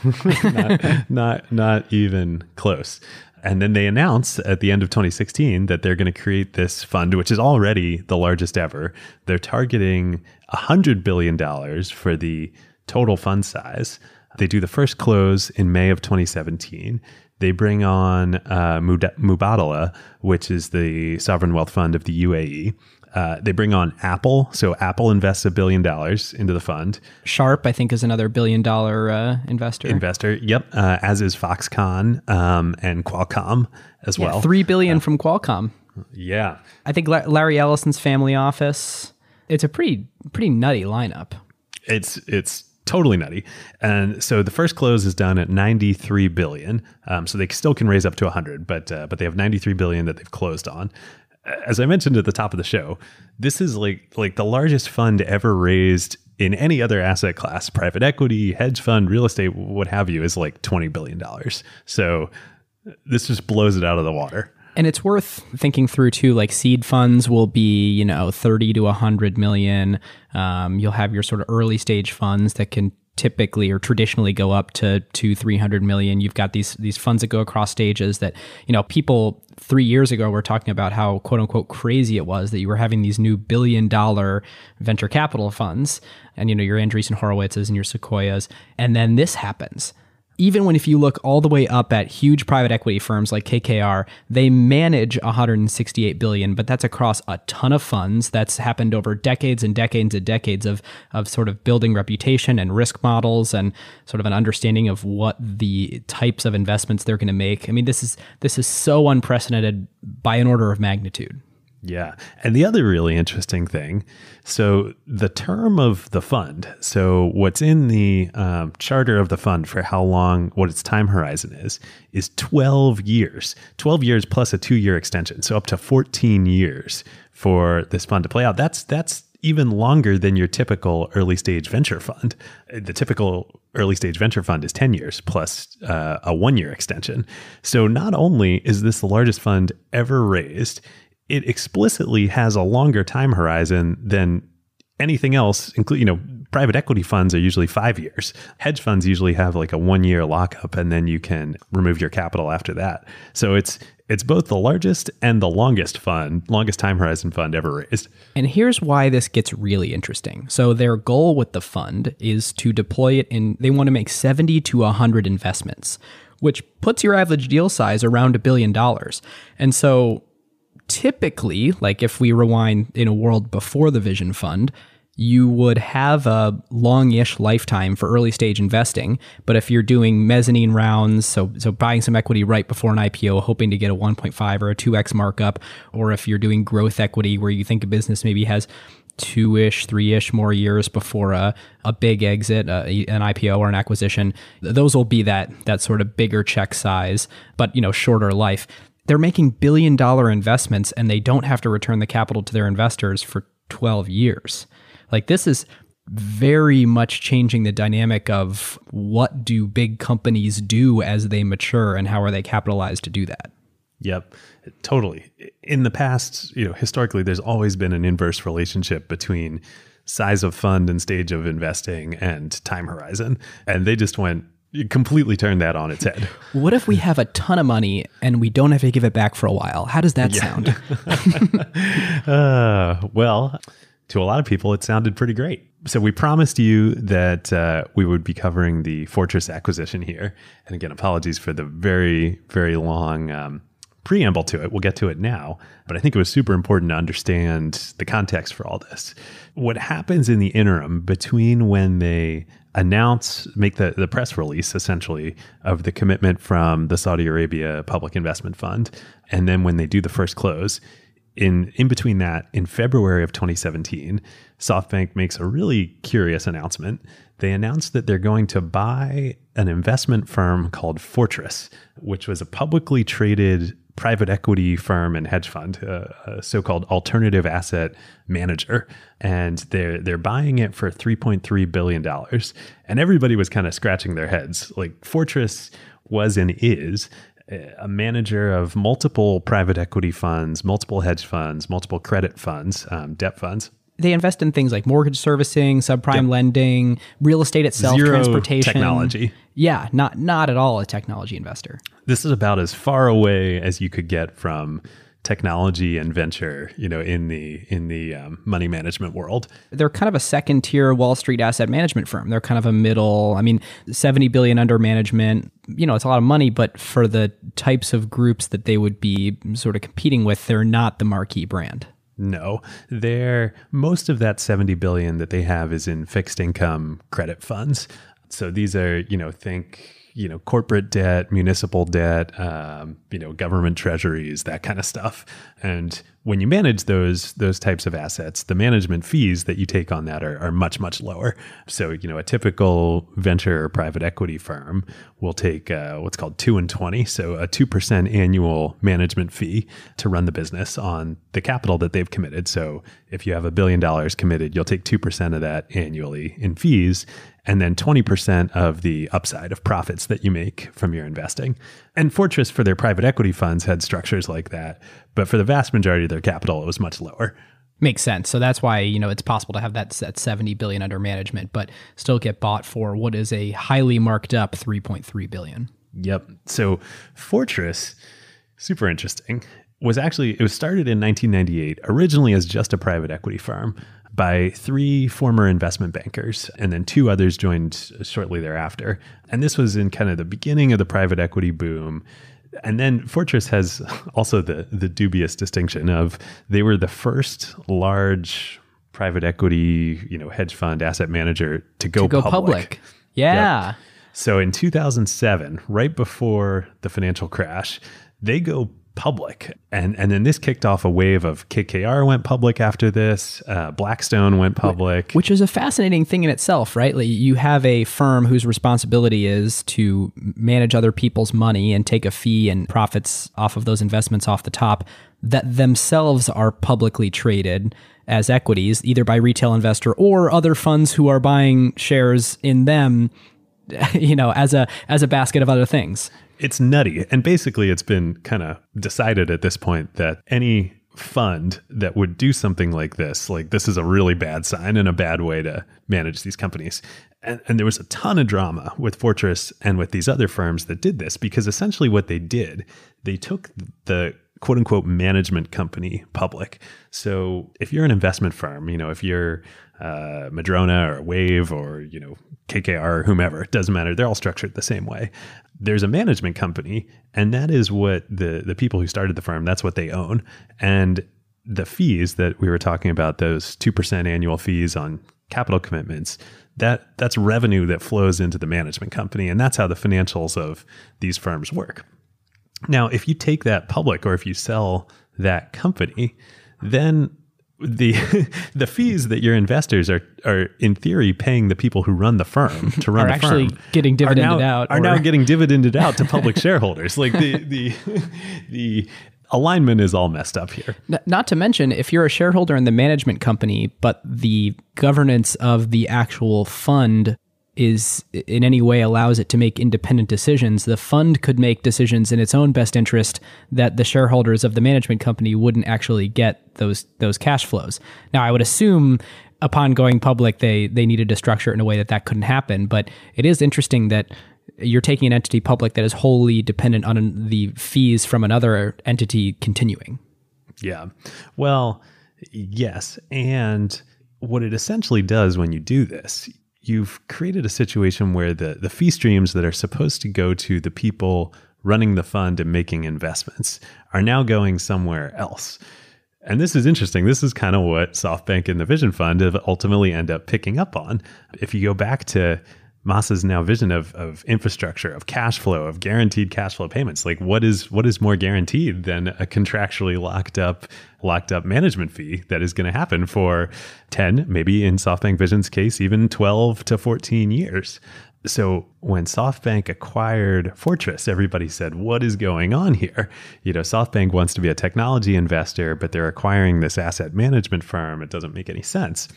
not even close. And then they announce at the end of 2016 that they're going to create this fund, which is already the largest ever. They're targeting $100 billion for the total fund size. They do the first close in May of 2017. They bring on Mubadala, which is the sovereign wealth fund of the UAE. They bring on Apple. So Apple invests $1 billion into the fund. Sharp, I think, is another $1 billion investor. Yep. As is Foxconn and Qualcomm as well. $3 billion from Qualcomm. Yeah. I think Larry Ellison's family office. It's a pretty nutty lineup. It's totally nutty. And so the first close is done at $93 billion. So they still can raise up to 100, but they have $93 billion that they've closed on. As I mentioned at the top of the show, this is like the largest fund ever raised in any other asset class. Private equity, hedge fund, real estate, what have you, is like $20 billion. So this just blows it out of the water. And it's worth thinking through too, like seed funds will be, you know, 30 to 100 million. You'll have your sort of early stage funds that can typically or traditionally go up to 300 million. You've got these funds that go across stages that, you know, people 3 years ago were talking about how quote unquote crazy it was that you were having these new $1 billion venture capital funds and, you know, your Andreessen Horowitz's and your Sequoias. And then this happens. Even when if you look all the way up at huge private equity firms like KKR, they manage $168 billion, but that's across a ton of funds. That's happened over decades and decades and decades of sort of building reputation and risk models and sort of an understanding of what the types of investments they're going to make. I mean, this is so unprecedented by an order of magnitude. Yeah. And the other really interesting thing, so the term of the fund, so what's in the charter of the fund for how long, what its time horizon is 12 years plus a 2-year extension. So up to 14 years for this fund to play out. That's even longer than your typical early stage venture fund. The typical early stage venture fund is 10 years plus a 1-year extension. So not only is this the largest fund ever raised, it explicitly has a longer time horizon than anything else, including, you know, private equity funds are usually 5 years. Hedge funds usually have like a 1-year lockup, and then you can remove your capital after that. So it's both the largest and the longest time horizon fund ever raised. And here's why this gets really interesting. So their goal with the fund is to deploy it in, they want to make 70 to 100 investments, which puts your average deal size around $1 billion. And so typically, like if we rewind in a world before the Vision Fund, you would have a long-ish lifetime for early stage investing. But if you're doing mezzanine rounds, so buying some equity right before an IPO, hoping to get a 1.5 or a 2x markup, or if you're doing growth equity where you think a business maybe has 2-ish, 3-ish more years before a big exit, an IPO or an acquisition, those will be that sort of bigger check size, but shorter life. They're making billion-dollar investments and they don't have to return the capital to their investors for 12 years. Like, this is very much changing the dynamic of what do big companies do as they mature and how are they capitalized to do that? Yep, totally. In the past, historically, there's always been an inverse relationship between size of fund and stage of investing and time horizon. And they just completely turned that on its head. What if we have a ton of money and we don't have to give it back for a while? How does that sound? Well... to a lot of people, it sounded pretty great. So we promised you that we would be covering the Fortress acquisition here. And again, apologies for the very, very long preamble to it. We'll get to it now. But I think it was super important to understand the context for all this. What happens in the interim between when they make the press release, essentially, of the commitment from the Saudi Arabia Public Investment Fund, and then when they do the first close, In between that, in February of 2017, SoftBank makes a really curious announcement. They announced that they're going to buy an investment firm called Fortress, which was a publicly traded private equity firm and hedge fund, a so-called alternative asset manager. And they're buying it for $3.3 billion. And everybody was kind of scratching their heads. Like, Fortress was and is a manager of multiple private equity funds, multiple hedge funds, multiple credit funds, debt funds. They invest in things like mortgage servicing, subprime lending, real estate itself, zero transportation. Technology. Yeah, not at all a technology investor. This is about as far away as you could get from technology and venture, in the money management world. They're kind of a second tier Wall Street asset management firm. They're kind of a middle, $70 billion under management, it's a lot of money, but for the types of groups that they would be sort of competing with, they're not the marquee brand. No, most of that $70 billion that they have is in fixed income credit funds. So these are, corporate debt, municipal debt, government treasuries, that kind of stuff. And when you manage those types of assets, the management fees that you take on that are much, much lower. So, a typical venture or private equity firm will take what's called 2 and 20, so a 2% annual management fee to run the business on the capital that they've committed. So if you have $1 billion committed, you'll take 2% of that annually in fees, and then 20% of the upside of profits that you make from your investing. And Fortress, for their private equity funds, had structures like that. But for the vast majority of their capital, it was much lower. Makes sense. So that's why, it's possible to have that $70 billion under management, but still get bought for what is a highly marked up $3.3 billion. Yep. So Fortress, super interesting, was started in 1998, originally as just a private equity firm, by 3 former investment bankers, and then 2 others joined shortly thereafter. And this was in kind of the beginning of the private equity boom. And then Fortress has also the dubious distinction of they were the first large private equity, hedge fund asset manager to go public. Yeah. Yep. So in 2007, right before the financial crash, they go public. And then this kicked off a wave of KKR went public after this, Blackstone went public. Which is a fascinating thing in itself, right? Like, you have a firm whose responsibility is to manage other people's money and take a fee and profits off of those investments off the top, that themselves are publicly traded as equities, either by retail investor or other funds who are buying shares in them, as a basket of other things. It's nutty. And basically, it's been kind of decided at this point that any fund that would do something like this. Like, this is a really bad sign and a bad way to manage these companies. And there was a ton of drama with Fortress and with these other firms that did this, because essentially what they did, they took the quote unquote management company public. So if you're an investment firm, you know, if you're Madrona or Wave or, you know, KKR or whomever, it doesn't matter. They're all structured the same way. There's a management company, and that is what the people who started the firm, that's what they own. And the fees that we were talking about, those 2% annual fees on capital commitments, that's revenue that flows into the management company. And that's how the financials of these firms work. Now, if you take that public, or if you sell that company, then the the fees that your investors are in theory paying the people who run the firm to run the firm are actually getting dividended out. Are now getting dividended out to public shareholders. Like the alignment is all messed up here. Not to mention, if you're a shareholder in the management company, but the governance of the actual fund is in any way allows it to make independent decisions, the fund could make decisions in its own best interest that the shareholders of the management company wouldn't actually get those cash flows. Now, I would assume upon going public, they needed to structure it in a way that couldn't happen. But it is interesting that you're taking an entity public that is wholly dependent on the fees from another entity continuing. Yeah. Well, yes. And what it essentially does when you do this, you've created a situation where the fee streams that are supposed to go to the people running the fund and making investments are now going somewhere else. And this is interesting. This is kind of what SoftBank and the Vision Fund have ultimately end up picking up on. If you go back to Masa's now vision of infrastructure, of cash flow, of guaranteed cash flow payments, like what is more guaranteed than a contractually locked up management fee that is going to happen for 10, maybe in SoftBank Vision's case, even 12 to 14 years. So when SoftBank acquired Fortress, everybody said, what is going on here? You know, SoftBank wants to be a technology investor, but they're acquiring this asset management firm. It doesn't make any sense.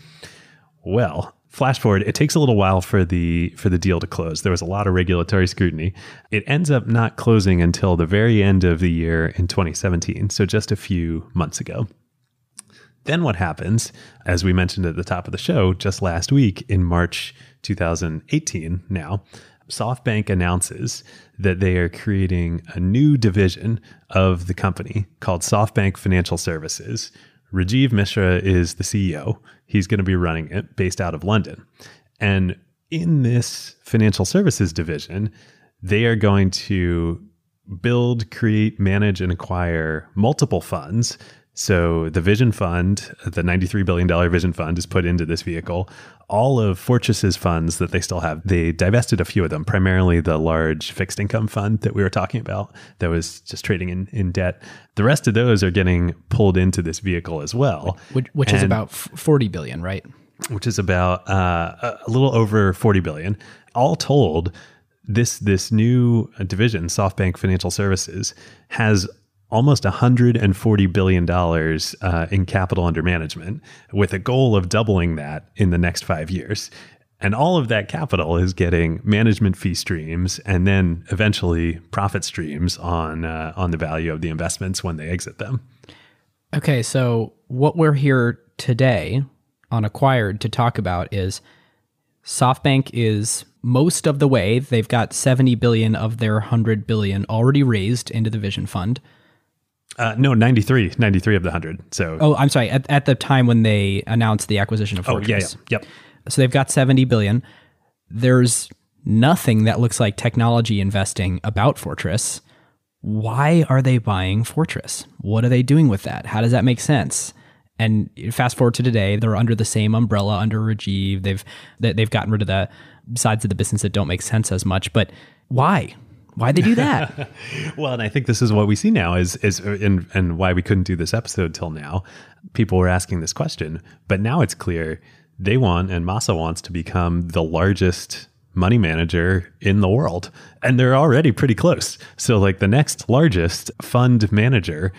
Well, flash forward, it takes a little while for the deal to close. There was a lot of regulatory scrutiny. It ends up not closing until the very end of the year in 2017, so just a few months ago. Then what happens, as we mentioned at the top of the show, just last week in March 2018 now, SoftBank announces that they are creating a new division of the company called SoftBank Financial Services. Rajeev Misra is the CEO. He's going to be running it based out of London. And in this financial services division, they are going to build, create, manage, and acquire multiple funds. So the Vision Fund, the $93 billion Vision Fund, is put into this vehicle. All of Fortress's funds that they still have, they divested a few of them, primarily the large fixed income fund that we were talking about that was just trading in debt. The rest of those are getting pulled into this vehicle as well. Which is about $40 billion, right? Which is about a little over $40 billion. All told, this new division, SoftBank Financial Services, has almost $140 billion in capital under management, with a goal of doubling that in the next 5 years. And all of that capital is getting management fee streams and then eventually profit streams on the value of the investments when they exit them. Okay, so what we're here today on Acquired to talk about is SoftBank is most of the way. They've got $70 billion of their $100 billion already raised into the Vision Fund. No, 93 of the 100. So, oh, I'm sorry. At the time when they announced the acquisition of Fortress. Oh, yeah, yep. So they've got $70 billion. There's nothing that looks like technology investing about Fortress. Why are they buying Fortress? What are they doing with that? How does that make sense? And fast forward to today, they're under the same umbrella under Rajeev. They've gotten rid of the sides of the business that don't make sense as much. But why? Why'd they do that? Well, and I think this is what we see now is why we couldn't do this episode till now. People were asking this question, but now it's clear they want, and Masa wants, to become the largest money manager in the world. And they're already pretty close. So like the next largest fund manager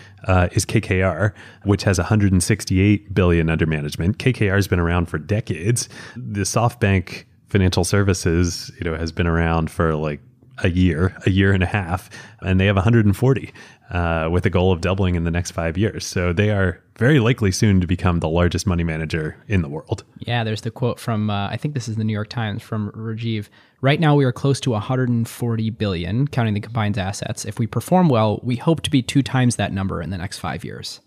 is KKR, which has $168 billion under management. KKR has been around for decades. The SoftBank Financial Services, you know, has been around for like a year and a half, and they have 140. with a goal of doubling in the next 5 years. So they are very likely soon to become the largest money manager in the world. Yeah, there's the quote from, I think this is the New York Times, from Rajeev. Right now, we are close to $140 billion, counting the combined assets. If we perform well, we hope to be 2 times that number in the next 5 years.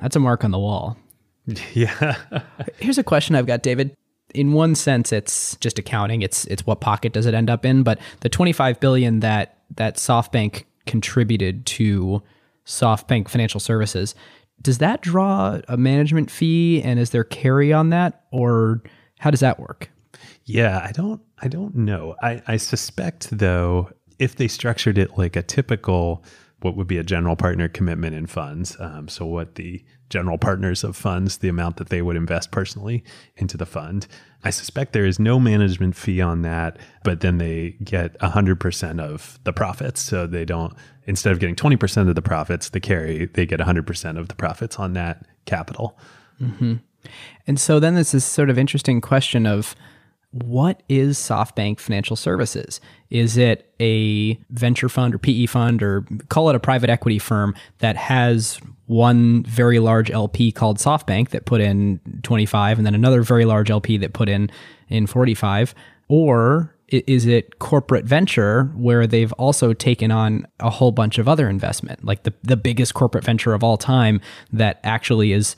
That's a mark on the wall. Yeah. Here's a question I've got, David. In one sense, it's just accounting. It's what pocket does it end up in? But the $25 billion that SoftBank contributed to SoftBank Financial Services, does that draw a management fee, and is there carry on that, or how does that work? Yeah, I don't know. I suspect, though, if they structured it like a typical, what would be a general partner commitment in funds, so what the general partners of funds, the amount that they would invest personally into the fund, I suspect there is no management fee on that, but then they get 100% of the profits. So they don't, instead of getting 20% of the profits, the carry, they get 100% of the profits on that capital. Mm-hmm. And so then there's this sort of interesting question of, what is SoftBank Financial Services? Is it a venture fund or PE fund, or call it a private equity firm that has one very large LP called SoftBank that put in 25 and then another very large LP that put in 45? Or is it corporate venture where they've also taken on a whole bunch of other investment, like the biggest corporate venture of all time that actually is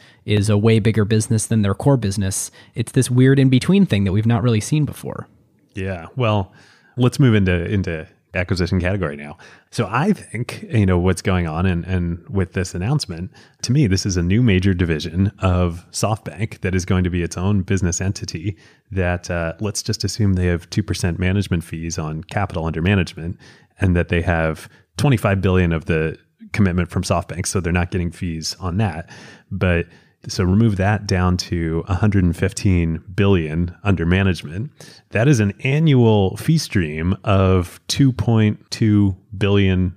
a way bigger business than their core business? It's this weird in-between thing that we've not really seen before. Yeah. Well, let's move into acquisition category now. So I think, what's going on and with this announcement, to me, this is a new major division of SoftBank that is going to be its own business entity that let's just assume they have 2% management fees on capital under management, and that they have $25 billion of the commitment from SoftBank. So they're not getting fees on that. But so remove that down to $115 billion under management. That is an annual fee stream of $2.2 billion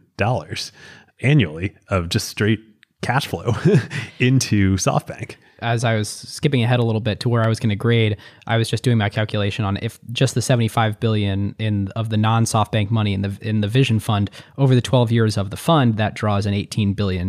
annually of just straight cash flow into SoftBank. As I was skipping ahead a little bit to where I was going to grade, I was just doing my calculation on if just the $75 billion of the non-SoftBank money in the Vision Fund over the 12 years of the fund, that draws an $18 billion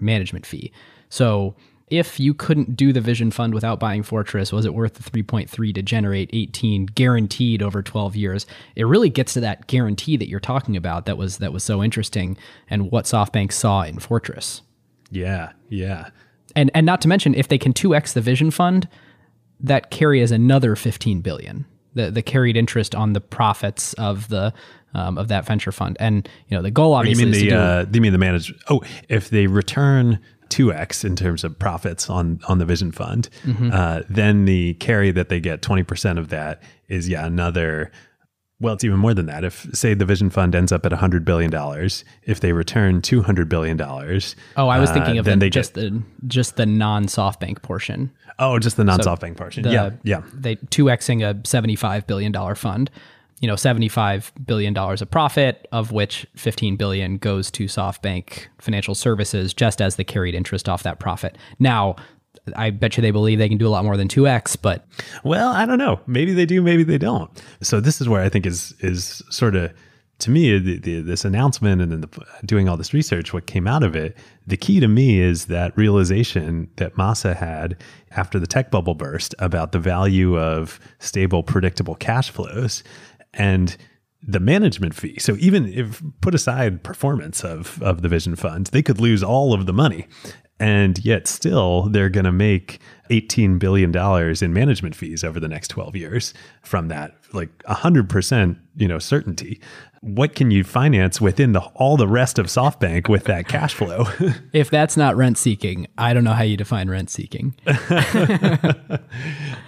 management fee. So if you couldn't do the Vision Fund without buying Fortress, was it worth the 3.3 to generate 18 guaranteed over 12 years? It really gets to that guarantee that you're talking about that was so interesting, and what SoftBank saw in Fortress. Yeah, yeah. And not to mention, if they can 2x the Vision Fund, that carry is another $15 billion. The carried interest on the profits of that venture fund. And the goal obviously is to do... Do you mean the manager? Oh, if they return 2x in terms of profits on the Vision Fund, mm-hmm. Then the carry that they get, 20% of that is another, well, it's even more than that. If, say, the Vision Fund ends up at $100 billion, if they return $200 billion. Oh, I was thinking of the non-SoftBank portion. Oh, just the non-SoftBank portion. They 2xing a $75 billion fund. $75 billion of profit, of which $15 billion goes to SoftBank Financial Services, just as the carried interest off that profit. Now, I bet you they believe they can do a lot more than 2x, but... Well, I don't know. Maybe they do, maybe they don't. So this is where I think is sort of, to me, this announcement and then doing all this research, what came out of it, the key to me is that realization that Masa had after the tech bubble burst about the value of stable, predictable cash flows and the management fee. So even if put aside performance of the Vision Fund, they could lose all of the money, and yet still they're going to make $18 billion in management fees over the next 12 years from that, like 100%, certainty. What can you finance within all the rest of SoftBank with that cash flow? If that's not rent seeking, I don't know how you define rent seeking.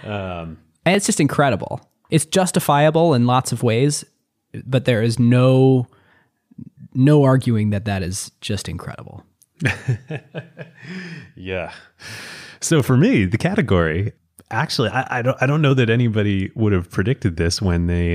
And it's just incredible. It's justifiable in lots of ways, but there is no arguing that is just incredible. Yeah. So for me, the category, actually, I don't know that anybody would have predicted this when they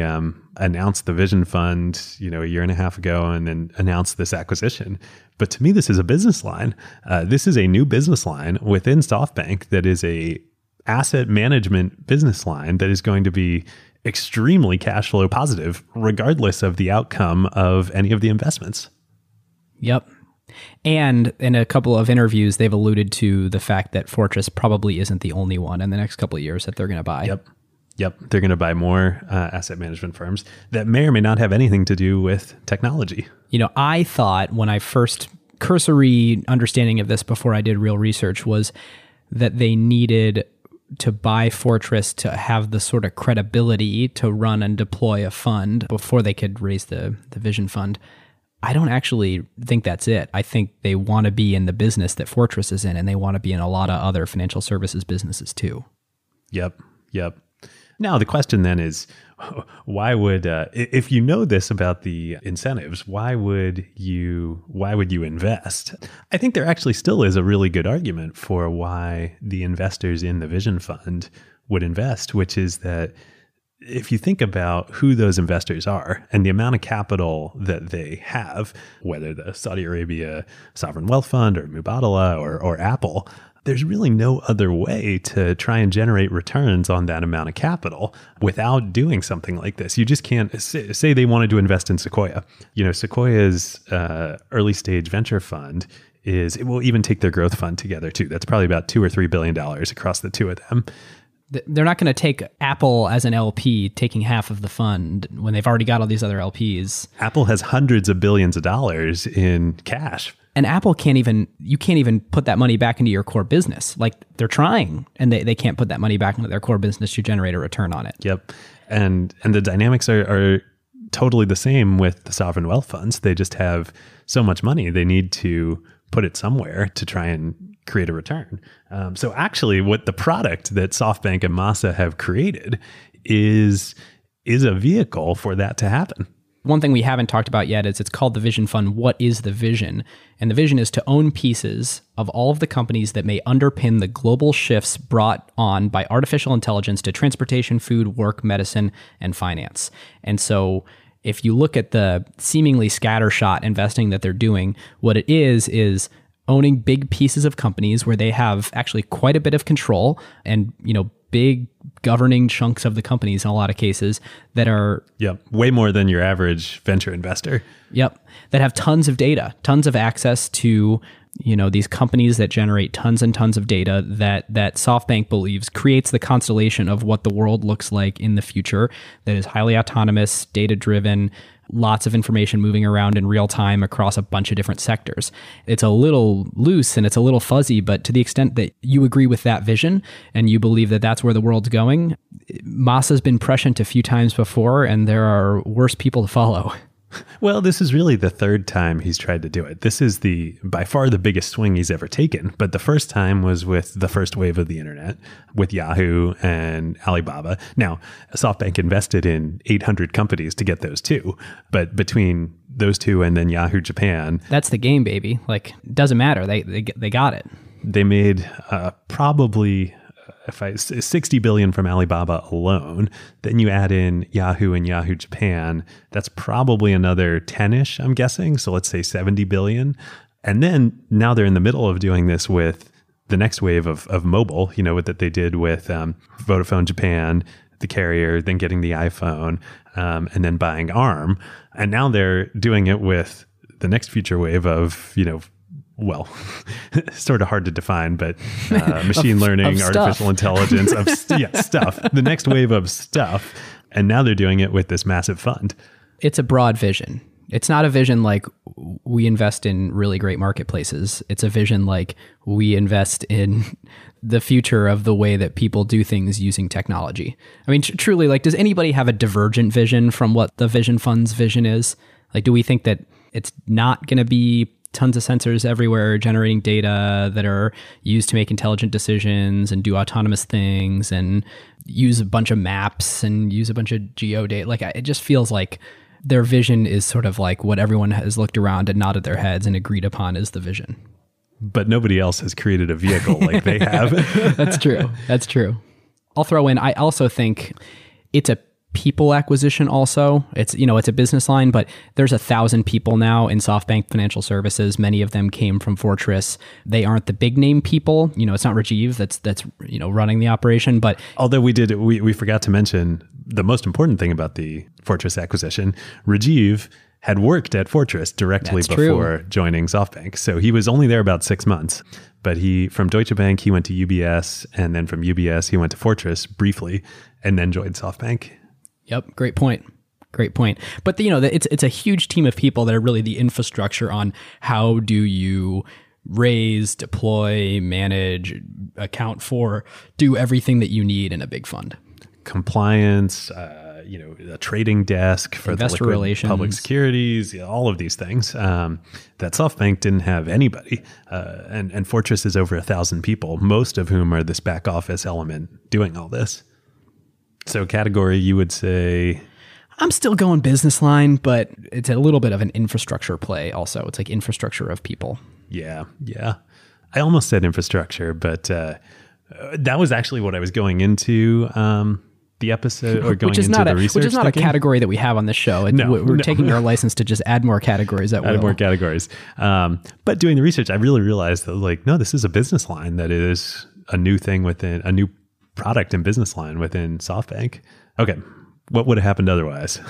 announced the Vision Fund, a year and a half ago, and then announced this acquisition. But to me, this is a business line. This is a new business line within SoftBank that is a asset management business line that is going to be extremely cash flow positive, regardless of the outcome of any of the investments. Yep. And in a couple of interviews, they've alluded to the fact that Fortress probably isn't the only one in the next couple of years that they're going to buy. Yep. They're going to buy more asset management firms that may or may not have anything to do with technology. You know, I thought when I first cursory understanding of this before I did real research was that they needed to buy Fortress to have the sort of credibility to run and deploy a fund before they could raise the Vision Fund. I don't actually think that's it. I think they want to be in the business that Fortress is in, and they want to be in a lot of other financial services businesses too. Yep. Now, the question then is, why would, if you know this about the incentives, why would you invest? I think there actually still is a really good argument for why the investors in the Vision Fund would invest, which is that if you think about who those investors are and the amount of capital that they have, whether the Saudi Arabia Sovereign Wealth Fund or Mubadala or Apple, there's really no other way to try and generate returns on that amount of capital without doing something like this. You just can't say they wanted to invest in Sequoia. You know, Sequoia's early stage venture fund is, it will even take their growth fund together too. That's probably about $2 or $3 billion across the two of them. They're not going to take Apple as an LP taking half of the fund when they've already got all these other LPs. Apple has hundreds of billions of dollars in cash. And Apple you can't even put that money back into your core business. Like, they're trying, and they can't put that money back into their core business to generate a return on it. Yep. And the dynamics are totally the same with the sovereign wealth funds. They just have so much money. They need to put it somewhere to try and create a return. So actually, what the product that SoftBank and Masa have created is a vehicle for that to happen. One thing we haven't talked about yet is it's called the Vision Fund. What is the vision? And the vision is to own pieces of all of the companies that may underpin the global shifts brought on by artificial intelligence to transportation, food, work, medicine, and finance. And so if you look at the seemingly scattershot investing that they're doing, what it is owning big pieces of companies where they have actually quite a bit of control and, you know, big governing chunks of the companies in a lot of cases that are... Yep, way more than your average venture investor. Yep, that have tons of data, tons of access to, you know, these companies that generate tons and tons of data that SoftBank believes creates the constellation of what the world looks like in the future that is highly autonomous, data-driven, lots of information moving around in real time across a bunch of different sectors. It's a little loose and it's a little fuzzy, but to the extent that you agree with that vision and you believe that that's where the world's going, Masa's been prescient a few times before, and there are worse people to follow. Well, this is really the third time he's tried to do it. This is by far the biggest swing he's ever taken. But the first time was with the first wave of the internet with Yahoo and Alibaba. Now, SoftBank invested in 800 companies to get those two. But between those two and then Yahoo Japan... That's the game, baby. Like, it doesn't matter. They got it. They made probably... If I say $60 billion from Alibaba alone, then you add in Yahoo and Yahoo Japan, that's probably another 10-ish, I'm guessing. So let's say $70 billion. And then now they're in the middle of doing this with the next wave of mobile, you know, that they did with Vodafone Japan, the carrier, then getting the iPhone, and then buying ARM. And now they're doing it with the next future wave of, you know, well, sort of hard to define, but machine learning, artificial intelligence, stuff. The next wave of stuff. And now they're doing it with this massive fund. It's a broad vision. It's not a vision like we invest in really great marketplaces. It's a vision like we invest in the future of the way that people do things using technology. I mean, truly, like, does anybody have a divergent vision from what the Vision Fund's vision is? Like, do we think that it's not going to be tons of sensors everywhere generating data that are used to make intelligent decisions and do autonomous things and use a bunch of maps and use a bunch of geodata? Like, it just feels like their vision is sort of like what everyone has looked around and nodded their heads and agreed upon is the vision. But nobody else has created a vehicle like they have. That's true. I'll throw in, I also think it's a people acquisition also. It's, you know, it's a business line, but there's 1,000 people now in SoftBank Financial Services. Many of them came from Fortress. They aren't the big name people. You know, it's not Rajeev that's you know, running the operation, but although we forgot to mention the most important thing about the Fortress acquisition, Rajeev had worked at Fortress directly before joining SoftBank. So he was only there about 6 months. But he, from Deutsche Bank, he went to UBS. And then from UBS, he went to Fortress briefly and then joined SoftBank. Yep. Great point. Great point. But, the, you know, it's a huge team of people that are really the infrastructure on how do you raise, deploy, manage, account for, do everything that you need in a big fund. Compliance, you know, a trading desk for investor relations, public securities, you know, all of these things that SoftBank didn't have anybody. And Fortress is over 1,000 people, most of whom are this back office element doing all this. So category, you would say... I'm still going business line, but it's a little bit of an infrastructure play also. It's like infrastructure of people. Yeah, yeah. I almost said infrastructure, but that was actually what I was going into the episode or going into the research. Which is not a category that we have on this show. And no, we're taking our license to just add more categories at will. Add more categories. But doing the research, I really realized that like, no, this is a business line that is a new thing within, a new product and business line within SoftBank. Okay. What would have happened otherwise?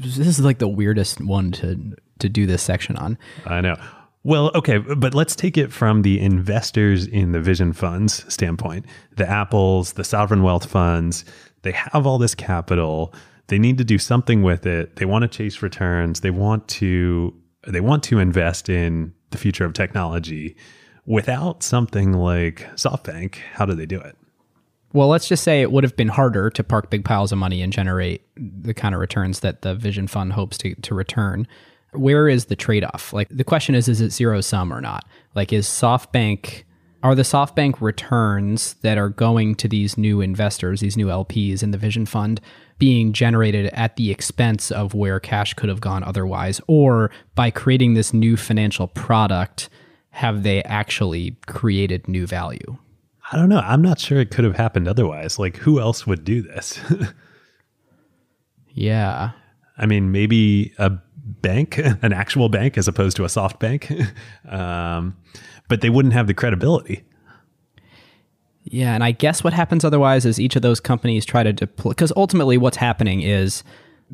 This is like the weirdest one to do this section on. I know. Well, okay, but let's take it from the investors in the Vision Funds standpoint. The Apples, the sovereign wealth funds, they have all this capital. They need to do something with it. They want to chase returns. They want to invest in the future of technology. Without something like SoftBank, how do they do it? Well, let's just say it would have been harder to park big piles of money and generate the kind of returns that the Vision Fund hopes to return. Where is the trade-off? Like the question is it zero sum or not? Like is SoftBank, are the SoftBank returns that are going to these new investors, these new LPs in the Vision Fund being generated at the expense of where cash could have gone otherwise? Or by creating this new financial product, have they actually created new value? I don't know. I'm not sure it could have happened otherwise. Like, who else would do this? Yeah. I mean, maybe a bank, an actual bank as opposed to a soft bank. But they wouldn't have the credibility. Yeah. And I guess what happens otherwise is each of those companies try to deploy, because ultimately what's happening is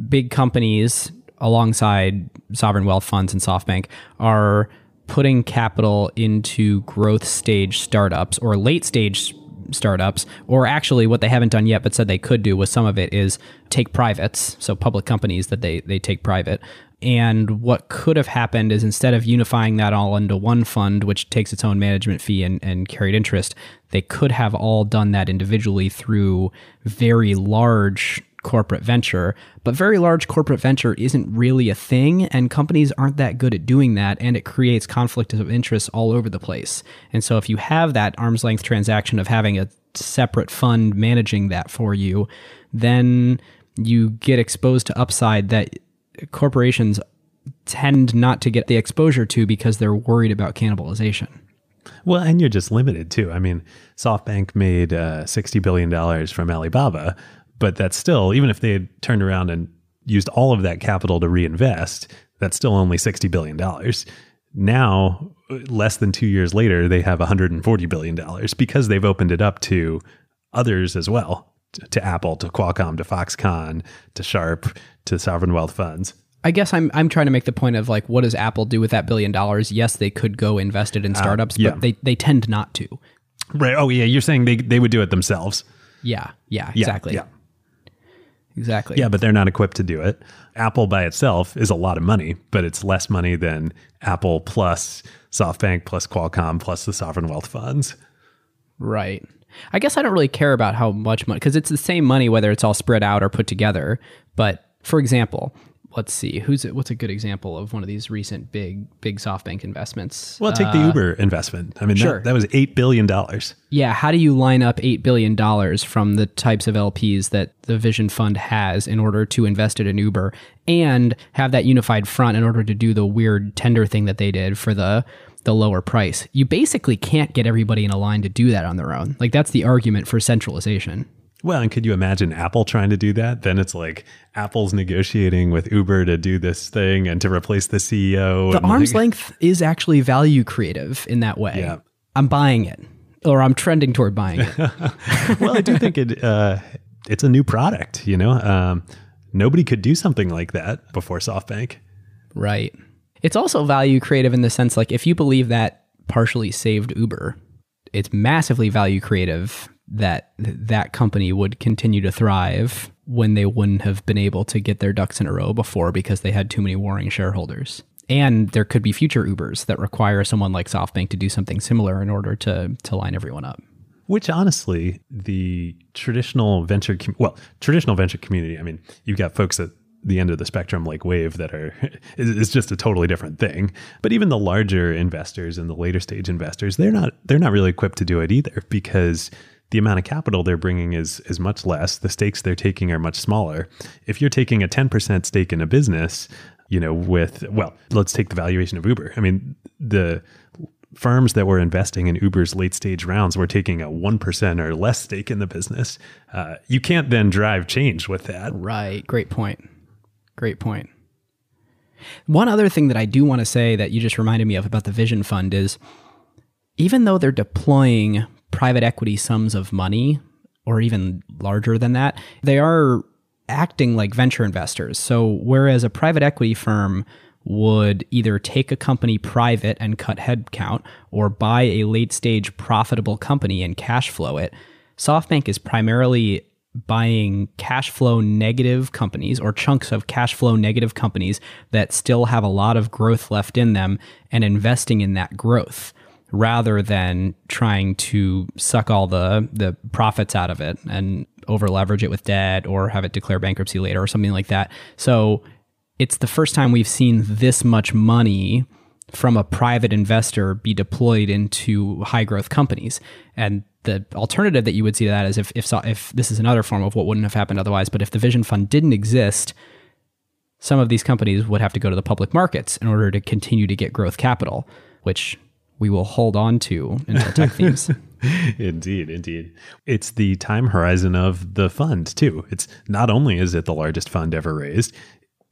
big companies alongside sovereign wealth funds and SoftBank are putting capital into growth stage startups or late stage startups, or actually what they haven't done yet but said they could do with some of it is take privates, so public companies that they take private. And what could have happened is instead of unifying that all into one fund, which takes its own management fee and carried interest, they could have all done that individually through very large corporate venture, but very large corporate venture isn't really a thing, and companies aren't that good at doing that, and it creates conflict of interest all over the place. And so if you have that arm's length transaction of having a separate fund managing that for you, then you get exposed to upside that corporations tend not to get the exposure to because they're worried about cannibalization. Well, and you're just limited too. I mean, SoftBank made $60 billion from Alibaba, but that's still, even if they had turned around and used all of that capital to reinvest, that's still only $60 billion. Now, less than 2 years later, they have $140 billion because they've opened it up to others as well, to Apple, to Qualcomm, to Foxconn, to Sharp, to sovereign wealth funds. I guess I'm trying to make the point of like, what does Apple do with that $1 billion? Yes, they could go invest it in startups, but they tend not to. Right. Oh, yeah. You're saying they would do it themselves. Yeah. Yeah, exactly. Yeah. Exactly. Yeah, but they're not equipped to do it. Apple by itself is a lot of money, but it's less money than Apple plus SoftBank plus Qualcomm plus the sovereign wealth funds. Right. I guess I don't really care about how much money, because it's the same money whether it's all spread out or put together. But for example, let's see, what's a good example of one of these recent big SoftBank investments? Well, take the Uber investment. I mean, sure. that was $8 billion. Yeah. How do you line up $8 billion from the types of LPs that the Vision Fund has in order to invest it in Uber and have that unified front in order to do the weird tender thing that they did for the lower price? You basically can't get everybody in a line to do that on their own. Like, that's the argument for centralization. Well, and could you imagine Apple trying to do that? Then it's like Apple's negotiating with Uber to do this thing and to replace the CEO. The arm's length is actually value creative in that way. Yeah. I'm buying it, or I'm trending toward buying it. Well, I do think it's a new product, you know. nobody could do something like that before SoftBank. Right. It's also value creative in the sense, like, if you believe that partially saved Uber, it's massively value creative that that company would continue to thrive when they wouldn't have been able to get their ducks in a row before because they had too many warring shareholders. And there could be future Ubers that require someone like SoftBank to do something similar in order to line everyone up. Which, honestly, the traditional venture community, I mean, you've got folks at the end of the spectrum like Wave that are, it's just a totally different thing. But even the larger investors and the later stage investors, they're not really equipped to do it either, because the amount of capital they're bringing is much less. The stakes they're taking are much smaller. If you're taking a 10% stake in a business, let's take the valuation of Uber. I mean, the firms that were investing in Uber's late stage rounds were taking a 1% or less stake in the business. You can't then drive change with that. Right. Great point. One other thing that I do want to say that you just reminded me of about the Vision Fund is, even though they're deploying private equity sums of money, or even larger than that, they are acting like venture investors. So whereas a private equity firm would either take a company private and cut headcount, or buy a late stage profitable company and cash flow it, SoftBank is primarily buying cash flow negative companies, or chunks of cash flow negative companies that still have a lot of growth left in them, and investing in that growth, rather than trying to suck all the profits out of it and over leverage it with debt or have it declare bankruptcy later or something like that. So it's the first time we've seen this much money from a private investor be deployed into high growth companies. And the alternative that you would see to that is if this is another form of what wouldn't have happened otherwise, but if the Vision Fund didn't exist, some of these companies would have to go to the public markets in order to continue to get growth capital, which we will hold on to until tech themes. Indeed. It's the time horizon of the fund too. It's not only is it the largest fund ever raised,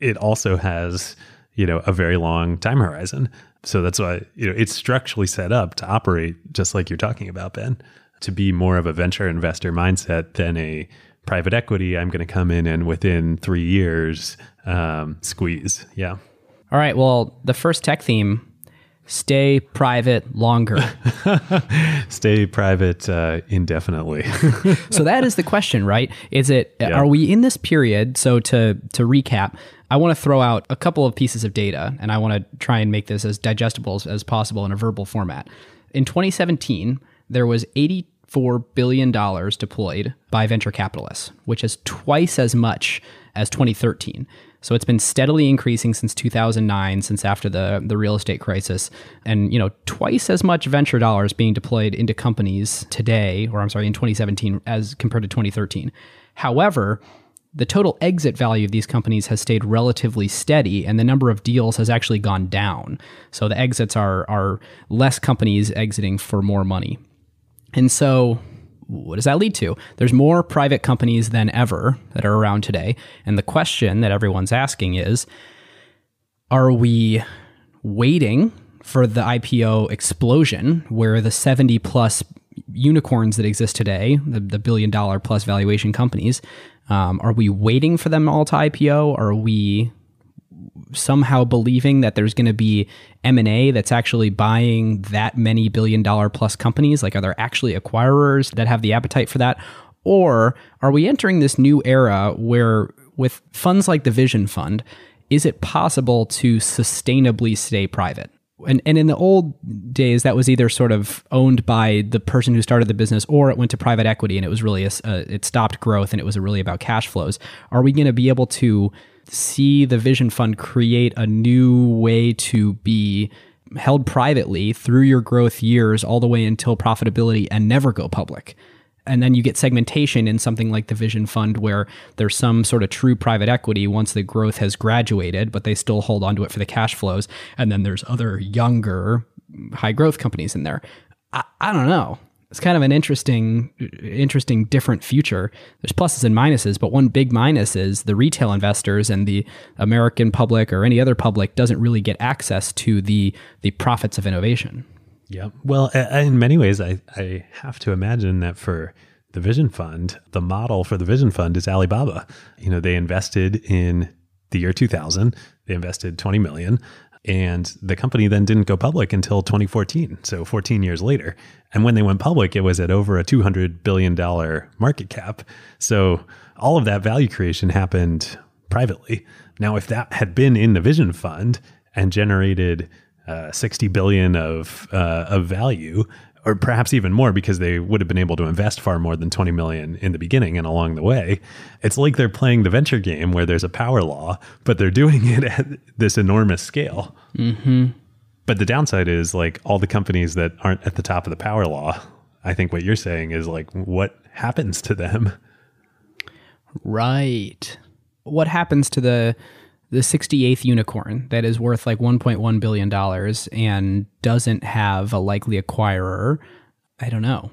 it also has, a very long time horizon. So that's why, it's structurally set up to operate just like you're talking about, Ben, to be more of a venture investor mindset than a private equity. I'm going to come in and within 3 years, squeeze. Yeah. All right. Well, the first tech theme, stay private longer. Stay private indefinitely. So that is the question, right? Are we in this period? So to recap, I want to throw out a couple of pieces of data, and I want to try and make this as digestible as possible in a verbal format. In 2017, there was $84 billion deployed by venture capitalists, which is twice as much as 2013. So it's been steadily increasing since 2009, since after the real estate crisis, and twice as much venture dollars being deployed into companies in 2017 as compared to 2013. However, the total exit value of these companies has stayed relatively steady, and the number of deals has actually gone down. So the exits are less companies exiting for more money. And so what does that lead to? There's more private companies than ever that are around today. And the question that everyone's asking is, are we waiting for the IPO explosion where the 70 plus unicorns that exist today, the $1 billion plus valuation companies, are we waiting for them all to IPO? Are we somehow believing that there's going to be M&A that's actually buying that many $1 billion plus companies? Like, are there actually acquirers that have the appetite for that? Or are we entering this new era where, with funds like the Vision Fund, is it possible to sustainably stay private? And in the old days, that was either sort of owned by the person who started the business, or it went to private equity and it was really it stopped growth and it was really about cash flows. Are we going to be able to see the Vision Fund create a new way to be held privately through your growth years all the way until profitability and never go public? And then you get segmentation in something like the Vision Fund, where there's some sort of true private equity once the growth has graduated, but they still hold onto it for the cash flows. And then there's other younger high growth companies in there. I don't know. It's kind of an interesting, different future. There's pluses and minuses, but one big minus is the retail investors and the American public or any other public doesn't really get access to the profits of innovation. Yeah. Well, in many ways, I have to imagine that for the Vision Fund, the model for the Vision Fund is Alibaba. You know, they invested in the year 2000, they invested $20 million. And the company then didn't go public until 2014, so 14 years later. And when they went public, it was at over a $200 billion market cap. So all of that value creation happened privately. Now, if that had been in the Vision Fund and generated $60 billion of value, or perhaps even more, because they would have been able to invest far more than $20 million in the beginning and along the way. It's like they're playing the venture game where there's a power law, but they're doing it at this enormous scale. Mm-hmm. But the downside is like all the companies that aren't at the top of the power law, I think what you're saying is like what happens to them? Right. What happens to the 68th unicorn that is worth like $1.1 billion and doesn't have a likely acquirer? I don't know.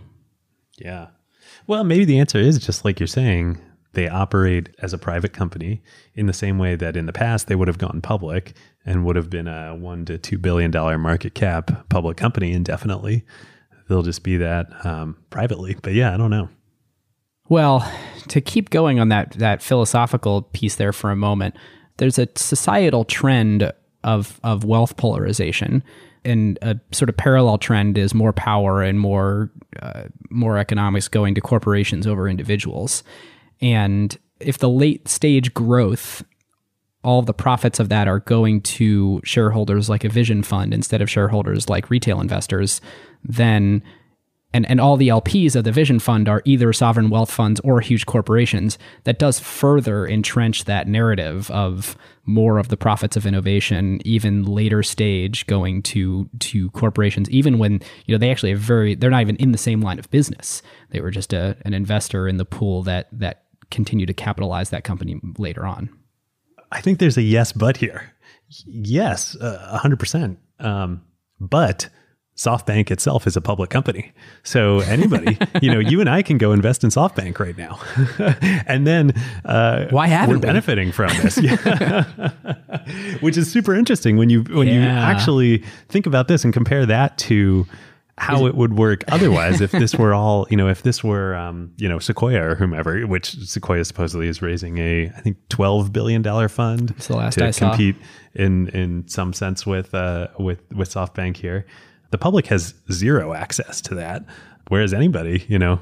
Yeah. Well, maybe the answer is just like you're saying, they operate as a private company in the same way that in the past they would have gone public and would have been a $1 to $2 billion market cap public company indefinitely. They'll just be that privately. But yeah, I don't know. Well, to keep going on that philosophical piece there for a moment, there's a societal trend of wealth polarization, and a sort of parallel trend is more power and more economics going to corporations over individuals. And if the late stage growth, all the profits of that are going to shareholders like a Vision Fund instead of shareholders like retail investors, then and all the LPs of the Vision Fund are either sovereign wealth funds or huge corporations, that does further entrench that narrative of more of the profits of innovation, even later stage going to corporations, even when, you know, they actually have they're not even in the same line of business. They were just an investor in the pool that continued to capitalize that company later on. I think there's a yes, but here. Yes, 100%. But SoftBank itself is a public company. So anybody, you know, you and I can go invest in SoftBank right now. And then why haven't we're benefiting from this? Which is super interesting when you actually think about this and compare that to how it would work otherwise if this were all, you know, if this were, you know, Sequoia or whomever, which Sequoia supposedly is raising a, I think, $12 billion fund to compete in some sense with SoftBank here. The public has zero access to that, whereas anybody, you know,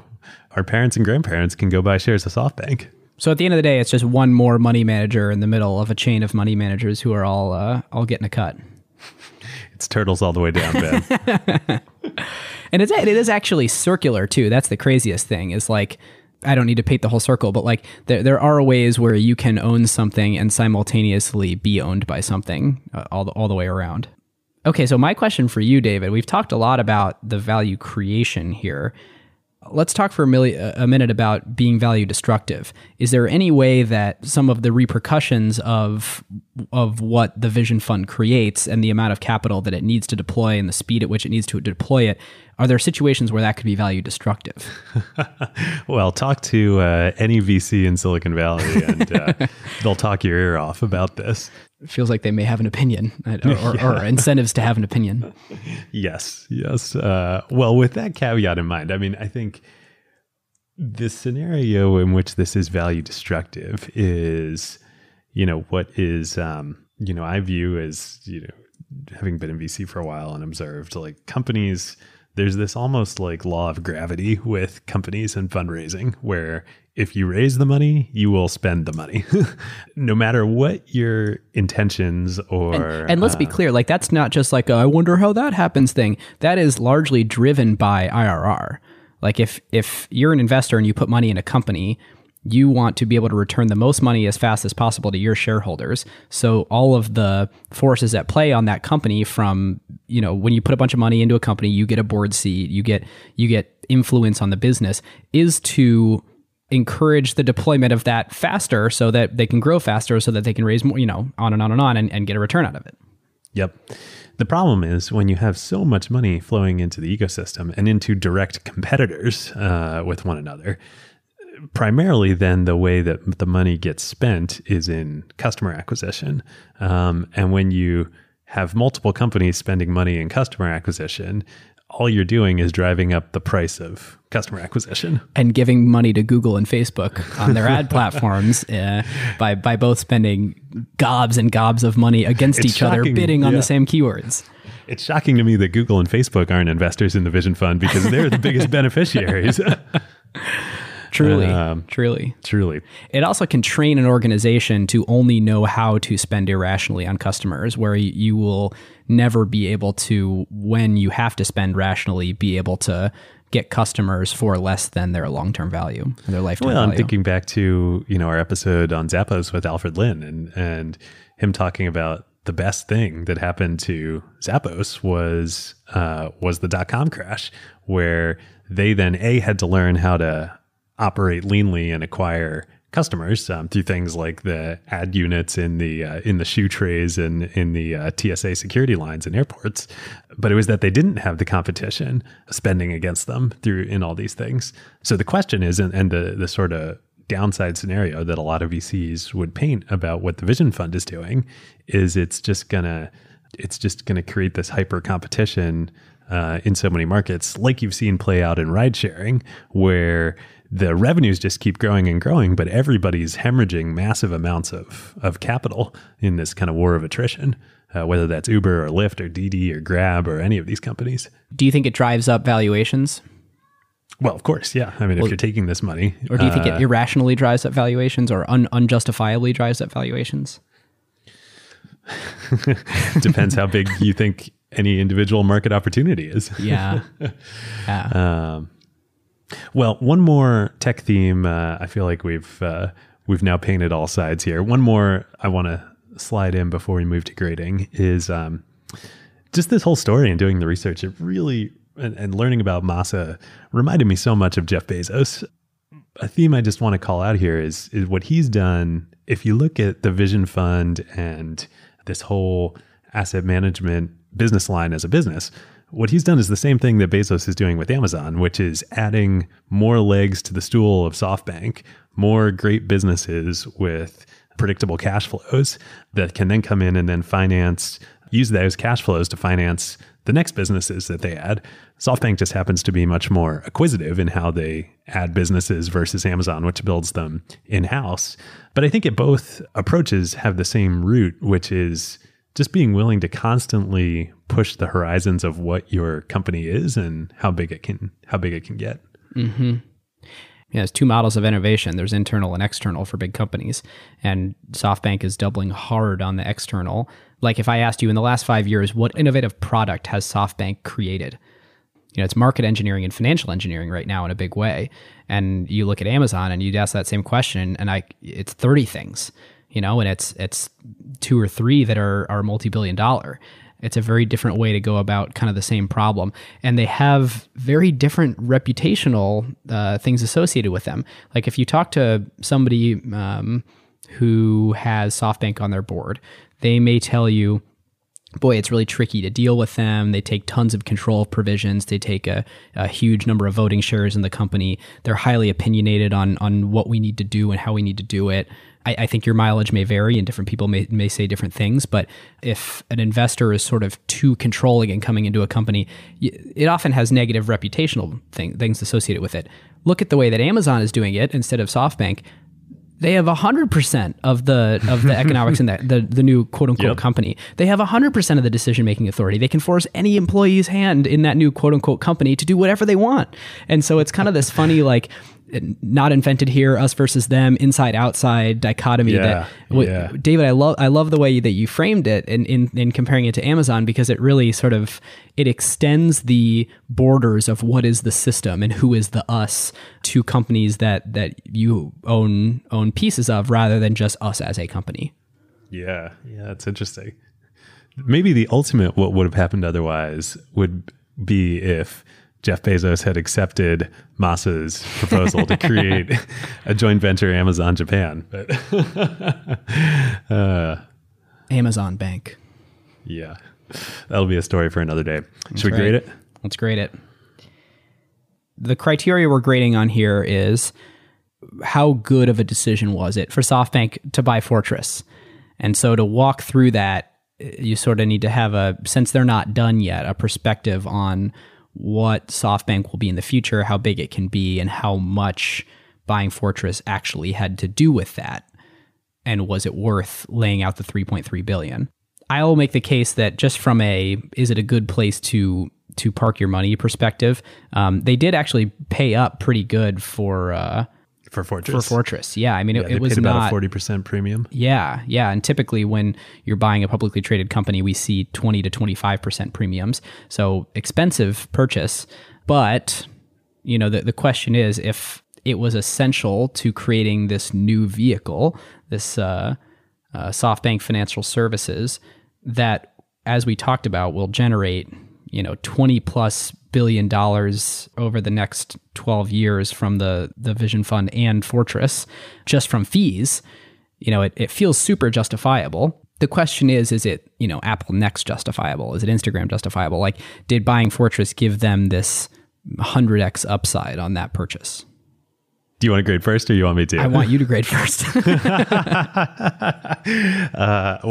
our parents and grandparents can go buy shares of SoftBank. So at the end of the day, it's just one more money manager in the middle of a chain of money managers who are all getting a cut. It's turtles all the way down, Ben. And it is actually circular too. That's the craziest thing. Is like, I don't need to paint the whole circle, but like there are ways where you can own something and simultaneously be owned by something all the way around. Okay, so my question for you, David, we've talked a lot about the value creation here. Let's talk for a minute about being value destructive. Is there any way that some of the repercussions of what the Vision Fund creates and the amount of capital that it needs to deploy and the speed at which it needs to deploy it, are there situations where that could be value destructive? Well, talk to any VC in Silicon Valley and they'll talk your ear off about this. It feels like they may have an opinion or incentives to have an opinion. Yes. Well, with that caveat in mind, I mean, I think the scenario in which this is value destructive is, you know, what is, you know, I view as, you know, having been in VC for a while and observed like companies, there's this almost like law of gravity with companies and fundraising where if you raise the money, you will spend the money, no matter what your intentions or... And let's be clear, like that's not just like, I wonder how that happens thing. That is largely driven by IRR. Like if you're an investor and you put money in a company, you want to be able to return the most money as fast as possible to your shareholders. So all of the forces at play on that company from, you know, when you put a bunch of money into a company, you get a board seat, you get influence on the business, is to encourage the deployment of that faster so that they can grow faster, so that they can raise more, you know, on and on and get a return out of it. Yep. The problem is when you have so much money flowing into the ecosystem and into direct competitors with one another, primarily then the way that the money gets spent is in customer acquisition. And when you have multiple companies spending money in customer acquisition, all you're doing is driving up the price of customer acquisition and giving money to Google and Facebook on their ad platforms by both spending gobs and gobs of money against each other, bidding on the same keywords. It's shocking to me that Google and Facebook aren't investors in the Vision Fund because they're the biggest beneficiaries. Truly. It also can train an organization to only know how to spend irrationally on customers, where you will never be able to, when you have to spend rationally, be able to get customers for less than their long-term value, their lifetime value. Well, I'm thinking back to, you know, our episode on Zappos with Alfred Lin and him talking about the best thing that happened to Zappos was the dot-com crash, where they then had to learn how to operate leanly and acquire customers through things like the ad units in the shoe trays and in the TSA security lines in airports. But it was that they didn't have the competition spending against them in all these things. So the question is, and the sort of downside scenario that a lot of VCs would paint about what the Vision Fund is doing is it's just gonna create this hyper competition in so many markets, like you've seen play out in ride sharing, where the revenues just keep growing and growing, but everybody's hemorrhaging massive amounts of capital in this kind of war of attrition, whether that's Uber or Lyft or Didi or Grab or any of these companies. Do you think it drives up valuations? Well, of course, yeah. I mean, if you're taking this money. Or do you think it irrationally drives up valuations or unjustifiably drives up valuations? Depends how big you think any individual market opportunity is. Yeah. Well, one more tech theme. I feel like we've now painted all sides here. One more I want to slide in before we move to grading is just this whole story and doing the research. It really and learning about Masa reminded me so much of Jeff Bezos. A theme I just want to call out here is what he's done. If you look at the Vision Fund and this whole asset management business line as a business, what he's done is the same thing that Bezos is doing with Amazon, which is adding more legs to the stool of SoftBank, more great businesses with predictable cash flows that can then come in and then use those cash flows to finance the next businesses that they add. SoftBank just happens to be much more acquisitive in how they add businesses versus Amazon, which builds them in-house. But I think that both approaches have the same root, which is just being willing to constantly push the horizons of what your company is and how big it can get. Mm-hmm. Yeah, there's two models of innovation. There's internal and external for big companies, and SoftBank is doubling hard on the external. Like if I asked you in the last 5 years, what innovative product has SoftBank created? You know, it's market engineering and financial engineering right now in a big way. And you look at Amazon and you'd ask that same question, and it's 30 things. You know, and it's two or three that are multi-billion dollar. It's a very different way to go about kind of the same problem. And they have very different reputational things associated with them. Like if you talk to somebody who has SoftBank on their board, they may tell you, boy, it's really tricky to deal with them. They take tons of control provisions. They take a huge number of voting shares in the company. They're highly opinionated on what we need to do and how we need to do it. I think your mileage may vary and different people may say different things, but if an investor is sort of too controlling and coming into a company, it often has negative reputational things associated with it. Look at the way that Amazon is doing it instead of SoftBank. They have 100% of the economics in that the new quote unquote company. They have 100% of the decision making authority. They can force any employee's hand in that new quote unquote company to do whatever they want. And so it's kind of this funny like not invented here, us versus them, inside outside dichotomy. David, I love the way that you framed it in comparing it to Amazon, because it really sort of it extends the borders of what is the system and who is the us to companies that you own pieces of, rather than just us as a company. Yeah, it's interesting. Maybe the ultimate what would have happened otherwise would be if Jeff Bezos had accepted Masa's proposal to create a joint venture Amazon Japan. But Amazon Bank. Yeah. That'll be a story for another day. Should we grade it? Let's grade it. The criteria we're grading on here is how good of a decision was it for SoftBank to buy Fortress? And so to walk through that, you sort of need to have since they're not done yet, a perspective on what SoftBank will be in the future, how big it can be, and how much buying Fortress actually had to do with that. And was it worth laying out the $3.3 billion? I'll make the case that just from a, is it a good place to park your money perspective, they did actually pay up pretty good for Fortress. For Fortress, yeah. I mean, it was about a 40% premium. Yeah, yeah. And typically when you're buying a publicly traded company, we see 20 to 25% premiums. So expensive purchase. But, you know, the question is if it was essential to creating this new vehicle, this SoftBank Financial Services, that, as we talked about, will generate, you know, $20+ billion over the next 12 years from the Vision Fund and Fortress, just from fees. You know, it feels super justifiable. The question is it, you know, Apple Next justifiable? Is it Instagram justifiable? Like, did buying Fortress give them this 100x upside on that purchase? Do you want to grade first or you want me to? I want you to grade first. Well,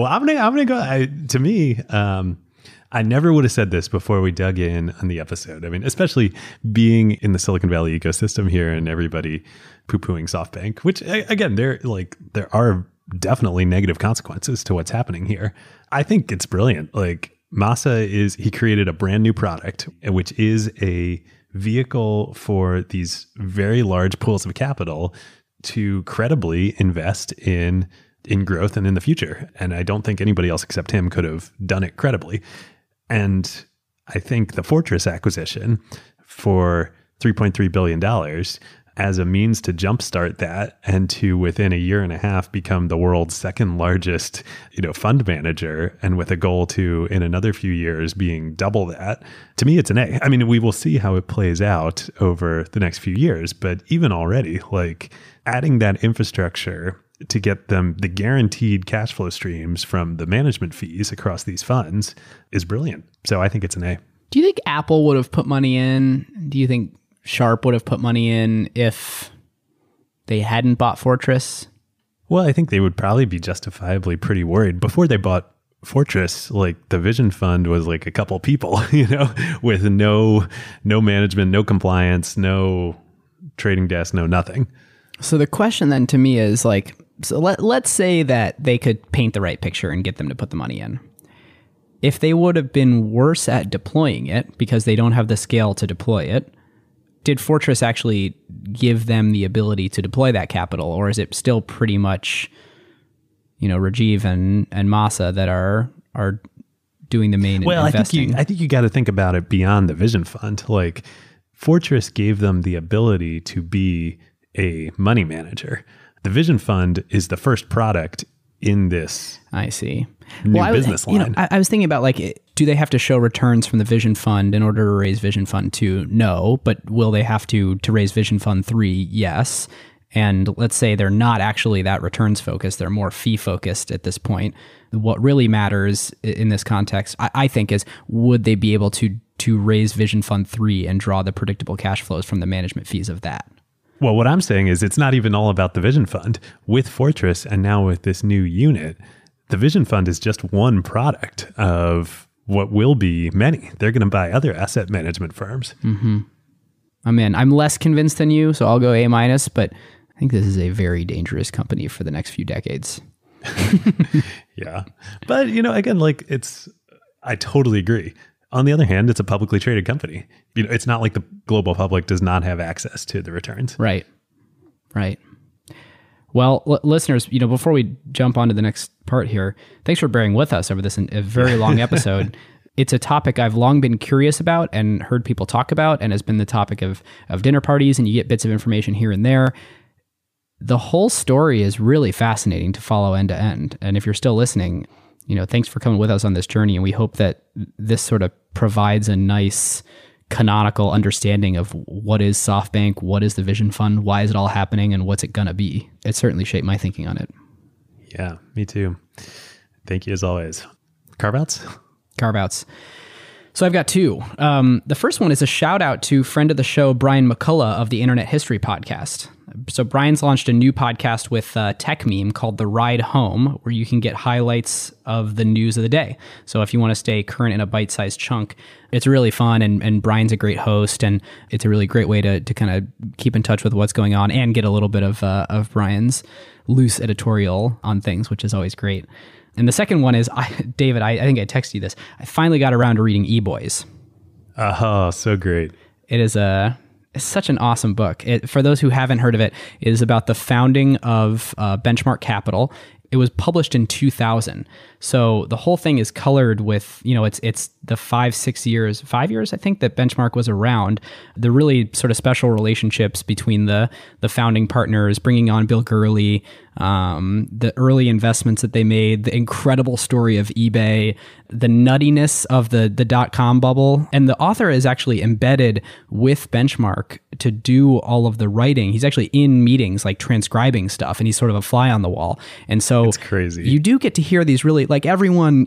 I'm going to go. To me, I never would have said this before we dug in on the episode. I mean, especially being in the Silicon Valley ecosystem here and everybody poo-pooing SoftBank, which, again, there are definitely negative consequences to what's happening here. I think it's brilliant. Like, Masa he created a brand new product, which is a vehicle for these very large pools of capital to credibly invest in growth and in the future. And I don't think anybody else except him could have done it credibly. And I think the Fortress acquisition for $3.3 billion as a means to jumpstart that and to, within a year and a half, become the world's second largest, fund manager, and with a goal to, in another few years, being double that, to me, it's an A. I mean, we will see how it plays out over the next few years, but even already, like, adding that infrastructure to get them the guaranteed cash flow streams from the management fees across these funds is brilliant. So I think it's an A. Do you think Apple would have put money in? Do you think Sharp would have put money in if they hadn't bought Fortress? Well, I think they would probably be justifiably pretty worried. Before they bought Fortress, like, the Vision Fund was like a couple people, with no management, no compliance, no trading desk, no nothing. So the question then to me is, like, so let's say that they could paint the right picture and get them to put the money in. If they would have been worse at deploying it because they don't have the scale to deploy it, did Fortress actually give them the ability to deploy that capital? Or is it still pretty much, Rajeev and Masa that are doing the main investing? I think you got to think about it beyond the Vision Fund. Like, Fortress gave them the ability to be a money manager. The Vision Fund is the first product in this. I see. Business line. I was thinking about, like, do they have to show returns from the Vision Fund in order to raise Vision Fund 2? No, but will they have to raise Vision Fund 3? Yes. And let's say they're not actually that returns focused. They're more fee focused at this point. What really matters in this context, I think, is would they be able to raise Vision Fund 3 and draw the predictable cash flows from the management fees of that? Well, what I'm saying is it's not even all about the Vision Fund. With Fortress and now with this new unit, the Vision Fund is just one product of what will be many. They're going to buy other asset management firms. Mm-hmm. I'm in. I'm less convinced than you, so I'll go A-, but I think this is a very dangerous company for the next few decades. Yeah. But, again, like, I totally agree. On the other hand, it's a publicly traded company. It's not like the global public does not have access to the returns. Right. Well, listeners, before we jump on to the next part here, thanks for bearing with us over this a very long episode. It's a topic I've long been curious about and heard people talk about, and has been the topic of dinner parties, and you get bits of information here and there. The whole story is really fascinating to follow end to end. And if you're still listening, thanks for coming with us on this journey. And we hope that this sort of provides a nice canonical understanding of what is SoftBank, what is the Vision Fund, why is it all happening, and what's it going to be. It certainly shaped my thinking on it. Yeah, me too. Thank you as always. Carve outs? So I've got two. The first one is a shout out to friend of the show, Brian McCullough of the Internet History Podcast. So Brian's launched a new podcast with Tech Meme called The Ride Home, where you can get highlights of the news of the day. So if you want to stay current in a bite-sized chunk, it's really fun. And Brian's a great host, and it's a really great way to kind of keep in touch with what's going on and get a little bit of Brian's loose editorial on things, which is always great. And the second one is, David, I think I texted you this. I finally got around to reading E-Boys. Aha, so great. It is it's such an awesome book. It, for those who haven't heard of it, it is about the founding of Benchmark Capital. It was published in 2000. So the whole thing is colored with, you know, it's the five years, I think, that Benchmark was around. The really sort of special relationships between the founding partners, bringing on Bill Gurley, the early investments that they made, the incredible story of eBay, the nuttiness of the dot-com bubble. And the author is actually embedded with Benchmark to do all of the writing. He's actually in meetings, like transcribing stuff, and he's sort of a fly on the wall. And so it's crazy. You do get to hear these really, like, everyone,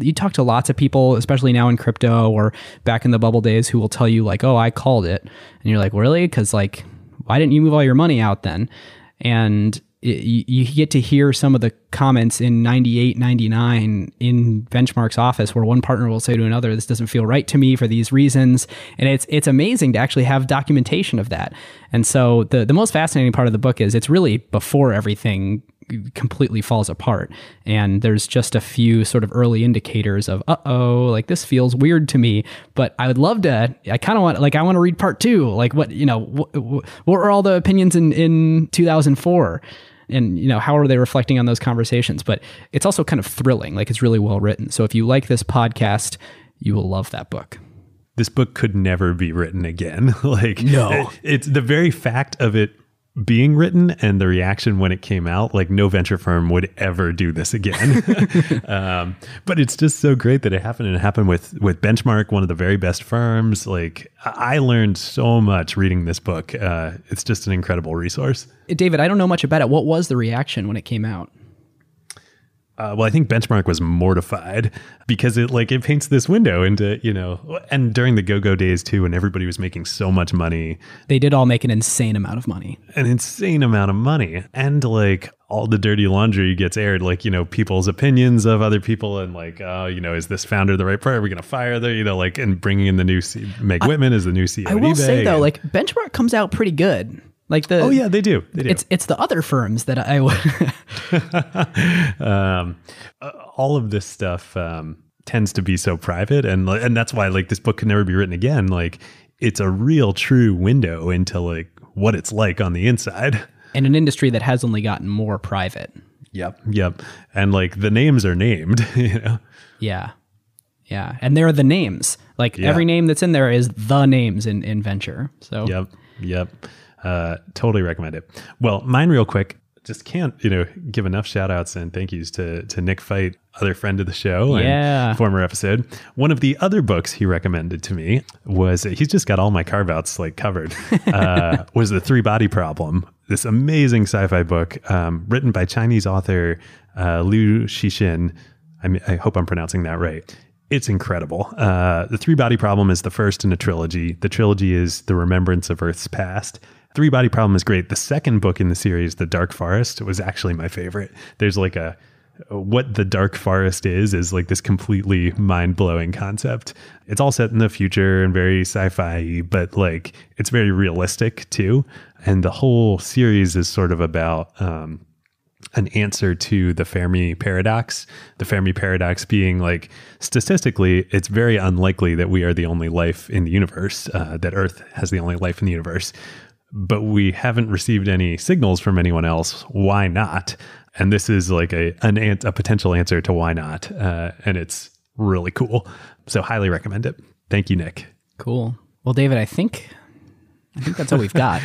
you talk to lots of people, especially now in crypto or back in the bubble days, who will tell you like, oh, I called it. And you're like, really? Because like, why didn't you move all your money out then? And you get to hear some of the comments in 98, 99 in Benchmark's office where one partner will say to another, this doesn't feel right to me for these reasons. And it's amazing to actually have documentation of that. And so the most fascinating part of the book is it's really before everything completely falls apart. And there's just a few sort of early indicators of, uh-oh, like this feels weird to me, but I would love to, I kind of want, like, I want to read part two. Like what, you know, what were all the opinions in 2004? And, you know, how are they reflecting on those conversations? But it's also kind of thrilling. Like, it's really well written. So if you like this podcast, you will love that book. This book could never be written again. Like, no, it's the very fact of it being written and the reaction when it came out, like no venture firm would ever do this again. But it's just so great that it happened, and it happened with Benchmark, one of the very best firms. Like, I learned so much reading this book. It's just an incredible resource. David, I don't know much about it. What was the reaction when it came out? Well, I think Benchmark was mortified because it paints this window into, you know, and during the go-go days too, when everybody was making so much money. They did all make an insane amount of money. And like all the dirty laundry gets aired, like, you know, people's opinions of other people and like, oh, you know, is this founder the right person? Are we going to fire them? You know, like, and bringing in the new Meg Whitman as the new CEO. I will say though, like Benchmark comes out pretty good. Like the, oh yeah, they do. They do. It's the other firms that all of this stuff tends to be so private, and that's why like this book could never be written again. Like, it's a real true window into like what it's like on the inside, in an industry that has only gotten more private. Yep, and like the names are named, you know. Yeah, and they're the names. Like every name that's in there is the names in venture. So yep. Totally recommend it. Well, mine real quick, just can't, you know, give enough shout outs and thank yous to Nick Fite, other friend of the show and former episode. One of the other books he recommended to me was, he's just got all my carve outs like covered, was The Three Body Problem. This amazing sci-fi book, written by Chinese author, Liu Cixin. I hope I'm pronouncing that right. It's incredible. The Three Body Problem is the first in a trilogy. The trilogy is The Remembrance of Earth's Past. Three Body Problem is great. The second book in the series, The Dark Forest, was actually my favorite. There's like what the Dark Forest is like this completely mind-blowing concept. It's all set in the future and very sci-fi, but like it's very realistic too. And the whole series is sort of about an answer to the Fermi paradox. The Fermi paradox being like, statistically, it's very unlikely that we are the only life in the universe, that Earth has the only life in the universe. But we haven't received any signals from anyone else. Why not? And this is like a potential answer to why not. And it's really cool. So highly recommend it. Thank you, Nick. Cool. Well, David, I think that's all we've got.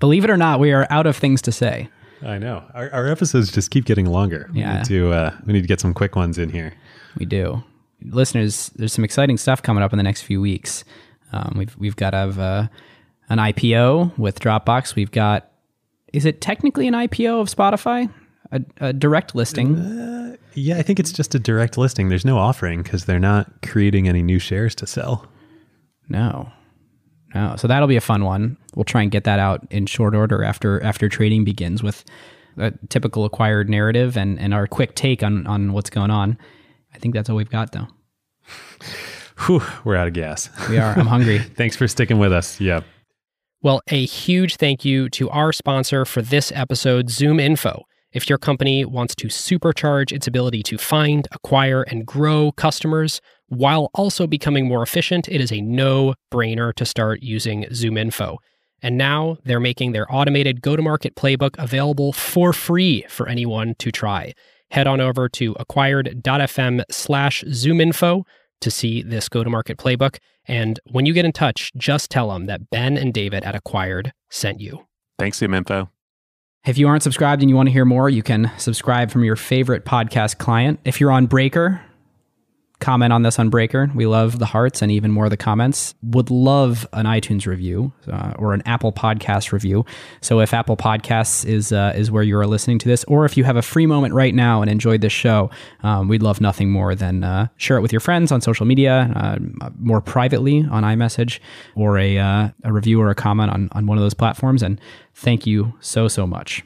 Believe it or not, we are out of things to say. I know. Our episodes just keep getting longer. Yeah. We need to get some quick ones in here. We do. Listeners, there's some exciting stuff coming up in the next few weeks. We've got an IPO with Dropbox. We've got, is it technically an IPO of Spotify? A direct listing? Yeah, I think it's just a direct listing. There's no offering because they're not creating any new shares to sell. No. So that'll be a fun one. We'll try and get that out in short order after trading begins with a typical acquired narrative and our quick take on what's going on. I think that's all we've got, though. Whew, we're out of gas. We are. I'm hungry. Thanks for sticking with us. Yeah. Well, a huge thank you to our sponsor for this episode, ZoomInfo. If your company wants to supercharge its ability to find, acquire, and grow customers while also becoming more efficient, it is a no-brainer to start using ZoomInfo. And now they're making their automated go-to-market playbook available for free for anyone to try. Head on over to acquired.fm/ZoomInfo to see this go-to-market playbook. And when you get in touch, just tell them that Ben and David at Acquired sent you. Thanks, ZoomInfo. If you aren't subscribed and you want to hear more, you can subscribe from your favorite podcast client. If you're on Breaker, comment on this on Breaker. We love the hearts and even more of the comments. Would love an iTunes review or an Apple Podcast review. So if Apple Podcasts is where you are listening to this, or if you have a free moment right now and enjoyed this show, we'd love nothing more than share it with your friends on social media, more privately on iMessage, or a review or a comment on one of those platforms. And thank you so much.